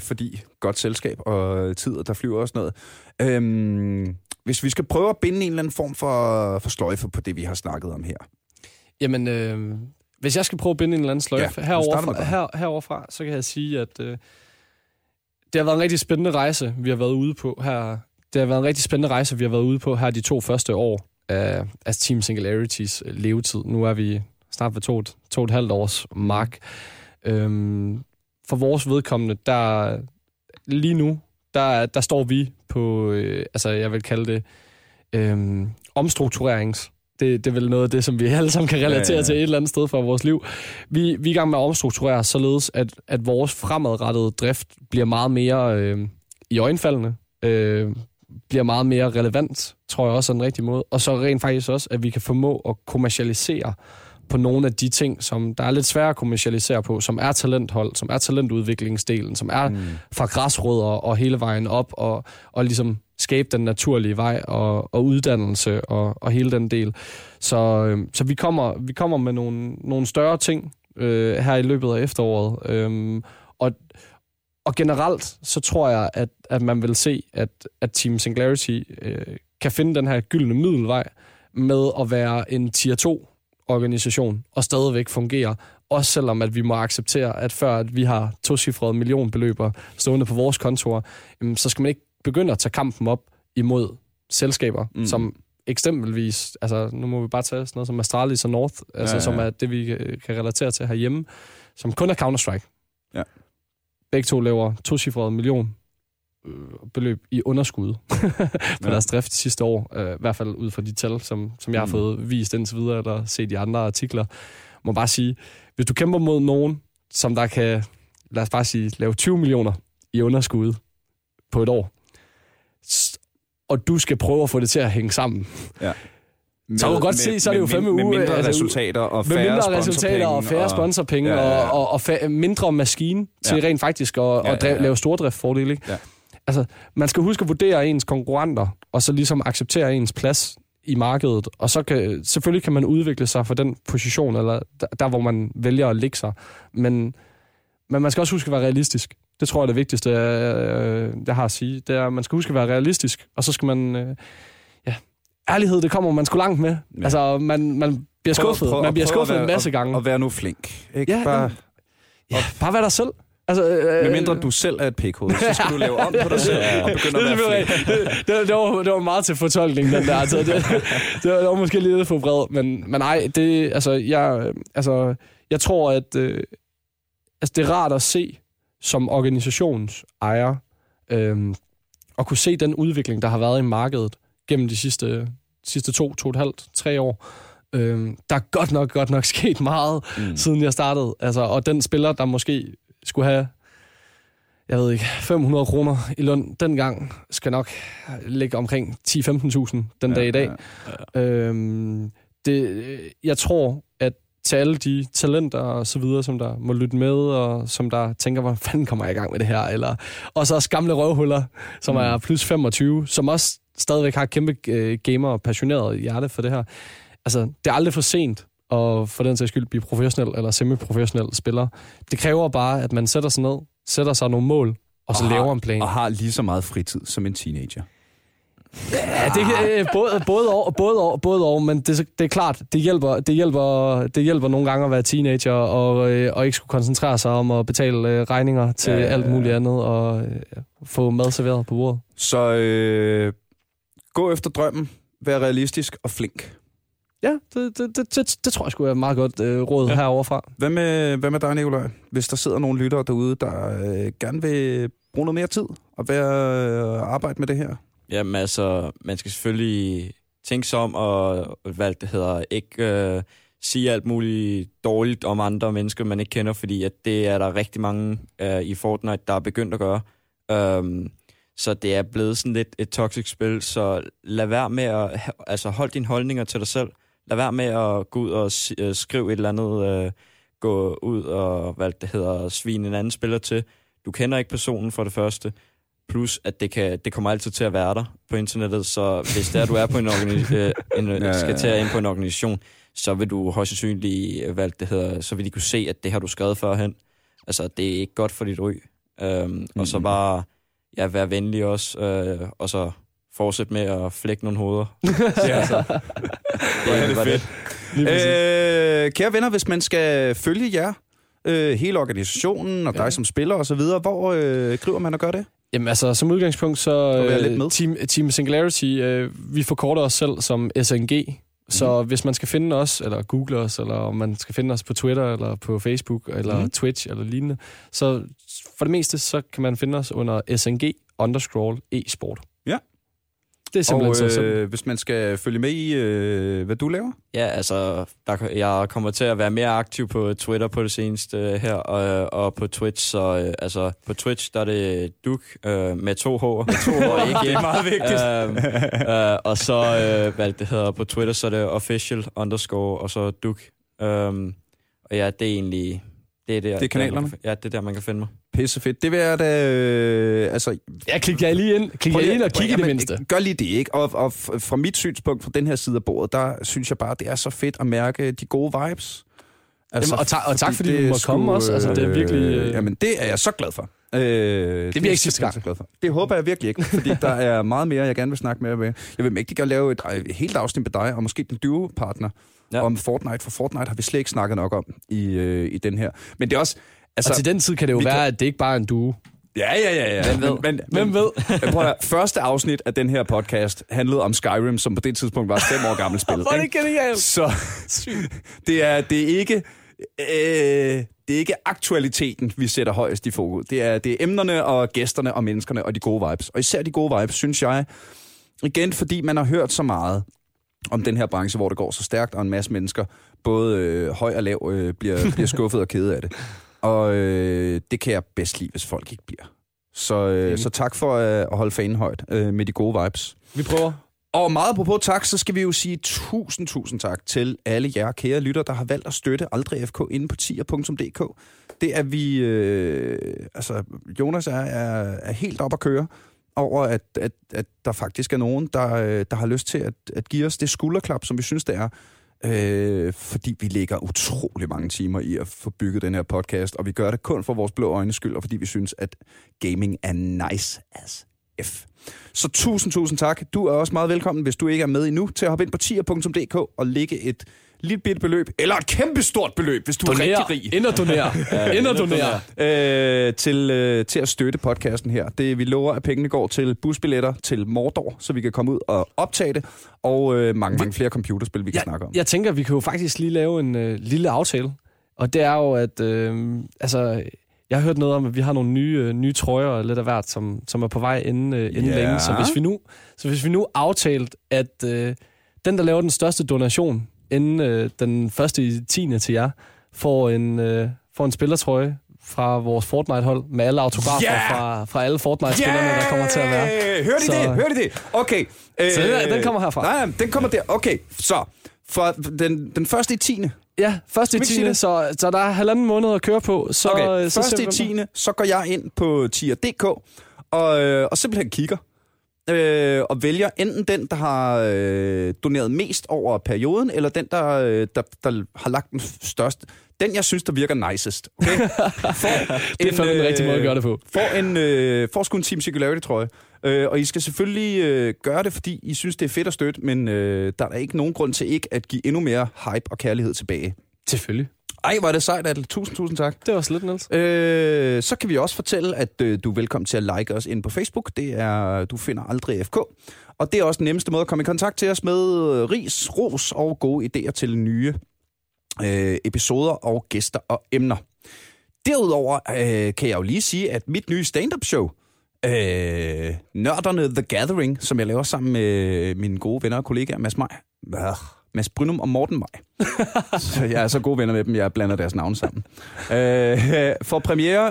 fordi godt selskab og tid, der flyver også noget. Hvis vi skal prøve at binde en eller anden form for sløjfe på det, vi har snakket om her. Jamen, hvis jeg skal prøve at binde en eller anden sløjfe heroverfra, så kan jeg sige, at det har været en rigtig spændende rejse, vi har været ude på her. Det har været en rigtig spændende rejse, vi har været ude på her de 2 første år af Team Singularities levetid. Nu er vi snart ved 2,5 års mark. For vores vedkommende, der lige nu, der står vi på, altså jeg vil kalde det, omstrukturerings. Det er vel noget af det, som vi alle sammen kan relatere til et eller andet sted fra vores liv. Vi er i gang med at omstrukturere, således at vores fremadrettede drift bliver meget mere iøjnefaldende, bliver meget mere relevant, tror jeg også er den rigtige måde. Og så rent faktisk også, at vi kan formå at kommercialisere på nogle af de ting, som der er lidt svære at kommercialisere på, som er talenthold, som er talentudviklingsdelen, som er fra græsrødder og hele vejen op, og ligesom skabe den naturlige vej og uddannelse og hele den del. Så vi kommer med nogle større ting her i løbet af efteråret. Og generelt, så tror jeg, at man vil se, at Team Singularity kan finde den her gyldne middelvej med at være en tier 2-organisation og stadigvæk fungere, også selvom at vi må acceptere, at før at vi har tocifrede millionbeløber stående på vores kontor, så skal man ikke begynde at tage kampen op imod selskaber, som eksempelvis, altså nu må vi bare tage sådan noget som Astralis og North, altså, som er det, vi kan relatere til herhjemme, som kun er Counter-Strike. Ja. Begge to laver tocifrede millionbeløb i underskud på deres drift sidste år. I hvert fald ud fra de tal, som jeg har fået vist indtil videre, eller set i andre artikler. Må bare sige, hvis du kæmper mod nogen, som der kan, lad os bare sige, lave 20 millioner i underskud på et år, og du skal prøve at få det til at hænge sammen. Ja. Så kan du godt se, så er det jo 5 uger. Med mindre resultater og færre sponsorpenge og mindre maskine til rent faktisk at lave stordriftfordele. Ja. Altså, man skal huske at vurdere ens konkurrenter, og så ligesom acceptere ens plads i markedet. Og så kan, selvfølgelig kan man udvikle sig fra den position, eller der hvor man vælger at ligge sig. Men man skal også huske at være realistisk. Det tror jeg er det vigtigste, jeg har at sige. Det er, at man skal huske at være realistisk, og så skal man... Ærlighed, det kommer man sgu langt med. Ja. Altså, man bliver skuffet. Man bliver skuffet en masse gange. Og være nu flink. Ikke? Ja, bare være dig selv. Altså, medmindre du selv er et pikhoved, så skal du lave om på dig selv og begynde at være flink. Det var meget til fortolkning, den der. Altså, det var måske lidt for bred, men nej, det, altså, jeg tror, at altså, det er rart at se som organisationsejer og kunne se den udvikling, der har været i markedet gennem de sidste 2,5-3 år. Der er godt nok sket meget, siden jeg startede. Altså, og den spiller, der måske skulle have, jeg ved ikke, 500 kroner i løn dengang, skal nok ligge omkring 10-15.000 dag i dag. Ja. Jeg tror, at til alle de talenter og så videre, som der må lytte med, og som der tænker, hvordan fanden kommer jeg i gang med det her? Og så også gamle røvhuller, som er plus 25, som også stadigvæk har kæmpe gamer og passioneret hjerte for det her. Altså, det er aldrig for sent at for den sags skyld blive professionel eller semiprofessionel spiller. Det kræver bare, at man sætter sig ned, sætter sig nogle mål, og så laver en plan. Og har lige så meget fritid som en teenager. Ja, det både og, men det er klart, det hjælper nogle gange at være teenager og ikke skulle koncentrere sig om at betale regninger til alt muligt andet og få mad serveret på bordet. Så gå efter drømmen, vær realistisk og flink. Ja, det tror jeg skulle være meget godt råd heroverfra. Hvad med dig, Nikolaj? Hvis der sidder nogle lyttere derude, der gerne vil bruge noget mere tid og arbejde med det her? Jamen altså, man skal selvfølgelig tænke sig om og ikke sige alt muligt dårligt om andre mennesker, man ikke kender, fordi at det er der rigtig mange i Fortnite, der er begyndt at gøre. Så det er blevet sådan lidt et toxic spil, så lad være med at... Altså, hold dine holdninger til dig selv. Lad være med at gå ud og skrive et eller andet, gå ud og svine en anden spiller til. Du kender ikke personen for det første. Plus, at det kommer altid til at være der på internettet, så hvis der du er på skal tage ind på en organisation, så vil du højst sandsynligt, så vil de kunne se, at det har du skrevet førhen. Altså, det er ikke godt for dit ryg. Og så bare... Ja, vær venlig også, og så fortsæt med at flække nogle hoveder. Altså, det. Kære venner, hvis man skal følge jer, hele organisationen og dig som spiller og så videre, hvor skriver man og gør det? Jamen altså, som udgangspunkt, så Team Singularity, vi forkorter os selv som SNG. Så hvis man skal finde os, eller google os, eller om man skal finde os på Twitter, eller på Facebook, eller Twitch, eller lignende, så for det meste, så kan man finde os under SNG_eSport. Ja. Det er simpelthen så. Hvis man skal følge med i, hvad du laver? Ja, altså, jeg kommer til at være mere aktiv på Twitter på det seneste her, og på Twitch, så altså, på Twitch, der er det Duk med 2 H'er. Med 2 H'er, ikke? Det er meget vigtigt. Og så, på Twitter, så er det official_, og så Duk. Og ja, det er egentlig... Det er kanalerne? Ja, det er der, man kan finde mig. Pissefedt. Det vil jeg da... altså... Ja, klik jer lige ind. Klik jer ind og kig i det mindste. Gør lige det, ikke? Og fra mit synspunkt, fra den her side af bordet, der synes jeg bare, det er så fedt at mærke de gode vibes. Altså, jamen, og tak, fordi du måtte komme også. Altså, det er virkelig... Jamen, det er jeg så glad for. Det bliver ikke sidste gang. Det håber jeg virkelig ikke, fordi der er meget mere, jeg gerne vil snakke mere med. Jeg vil mægtigt gerne lave et helt afsnit med dig, og måske din duo-partner om Fortnite, for Fortnite har vi slet ikke snakket nok om i den her. Men det er også... Altså, og til den tid kan det jo være, at det ikke bare er en duo. Ja. Hvem ved? Men prøv at høre, første afsnit af den her podcast handlede om Skyrim, som på det tidspunkt var 5 år gammelt spillet. Hvor er det genialt! Så det er ikke... det er ikke aktualiteten, vi sætter højest i fokus. Det er emnerne og gæsterne og menneskerne og de gode vibes. Og især de gode vibes, synes jeg, igen fordi man har hørt så meget om den her branche, hvor det går så stærkt, og en masse mennesker, både høj og lav, bliver skuffet og kede af det. Og det kan jeg bedst lide, hvis folk ikke bliver. Så tak for at holde fanen højt med de gode vibes. Vi prøver. Og meget apropos tak, så skal vi jo sige tusind tak til alle jer kære lytter, der har valgt at støtte Aldrig FK inde på tier.dk. Det er vi... altså, Jonas er helt op at køre over, at der faktisk er nogen, der har lyst til at give os det skulderklap, som vi synes, det er. Fordi vi lægger utrolig mange timer i at få bygget den her podcast, og vi gør det kun for vores blå øjnes skyld, og fordi vi synes, at gaming er nice as F. Så tusind tak. Du er også meget velkommen, hvis du ikke er med endnu, til at hoppe ind på tier.dk og lægge et lille bitte beløb, eller et kæmpestort beløb, hvis du er rigtig rig. Ind og donere. Til at støtte podcasten her. Det vi lover, at pengene går til busbilletter til Mordor, så vi kan komme ud og optage det, og mange flere computerspil, vi kan snakke om. Jeg tænker, vi kan jo faktisk lige lave en lille aftale, og det er jo, at jeg har hørt noget om, at vi har nogle nye trøjer lidt af hvert, som er på vej inden længe. Så hvis vi nu aftalt, at den, der laver den største donation inden den første i 10. til jer, får en spillertrøje fra vores Fortnite-hold med alle autografer fra alle Fortnite-spillerne, der kommer til at være. Hørte I det? Okay. Så den kommer herfra. Nej, den kommer der. Okay, så fra den første i 10. Ja, først i 10. Så der er 1,5 måned at køre på. Så, okay, først i 10. Så går jeg ind på tier.dk og simpelthen kigger. Og vælger enten den, der har doneret mest over perioden, eller den, der har lagt den største. Den, jeg synes, der virker nicest. Okay? Det er fandme en rigtig måde at gøre det på. Får sgu en Team Singularity-trøje. Og I skal selvfølgelig gøre det, fordi I synes, det er fedt at støtte, men der er ikke nogen grund til ikke at give endnu mere hype og kærlighed tilbage. Selvfølgelig. Ej, hvor er det sejt, Atle. Tusind tak. Det var slet, Niels. Så kan vi også fortælle, at du er velkommen til at like os inde på Facebook. Det er, du finder Aldrig FK. Og det er også den nemmeste måde at komme i kontakt til os med ris, ros og gode idéer til nye episoder og gæster og emner. Derudover kan jeg jo lige sige, at mit nye stand-up show, Nørderne The Gathering, som jeg laver sammen med mine gode venner og kollegaer, Mads Brynum og Morten Brem. Så jeg er så gode venner med dem, jeg blander deres navne sammen. For premiere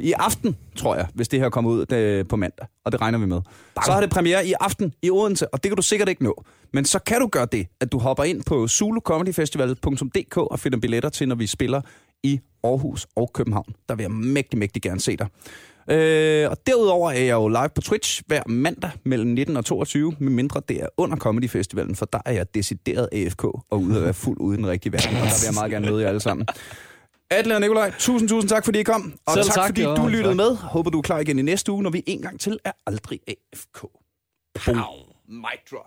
i aften, tror jeg, hvis det her kommer ud på mandag, og det regner vi med. Så har det premiere i aften i Odense, og det kan du sikkert ikke nå. Men så kan du gøre det, at du hopper ind på zulucomedyfestival.dk og finder billetter til, når vi spiller i Aarhus og København. Der vil jeg mægtig gerne se dig. Og derudover er jeg jo live på Twitch hver mandag mellem 19 og 22, medmindre det er under Comedy Festivalen, for der er jeg decideret AFK og ude at være fuld ude i den rigtige verden, og der vil jeg meget gerne møde jer alle sammen. Atle og Nikolaj, tusind tak, fordi I kom, og tak, fordi du lyttede med. Håber, du er klar igen i næste uge, når vi en gang til er Aldrig AFK. Pow. Mic drop.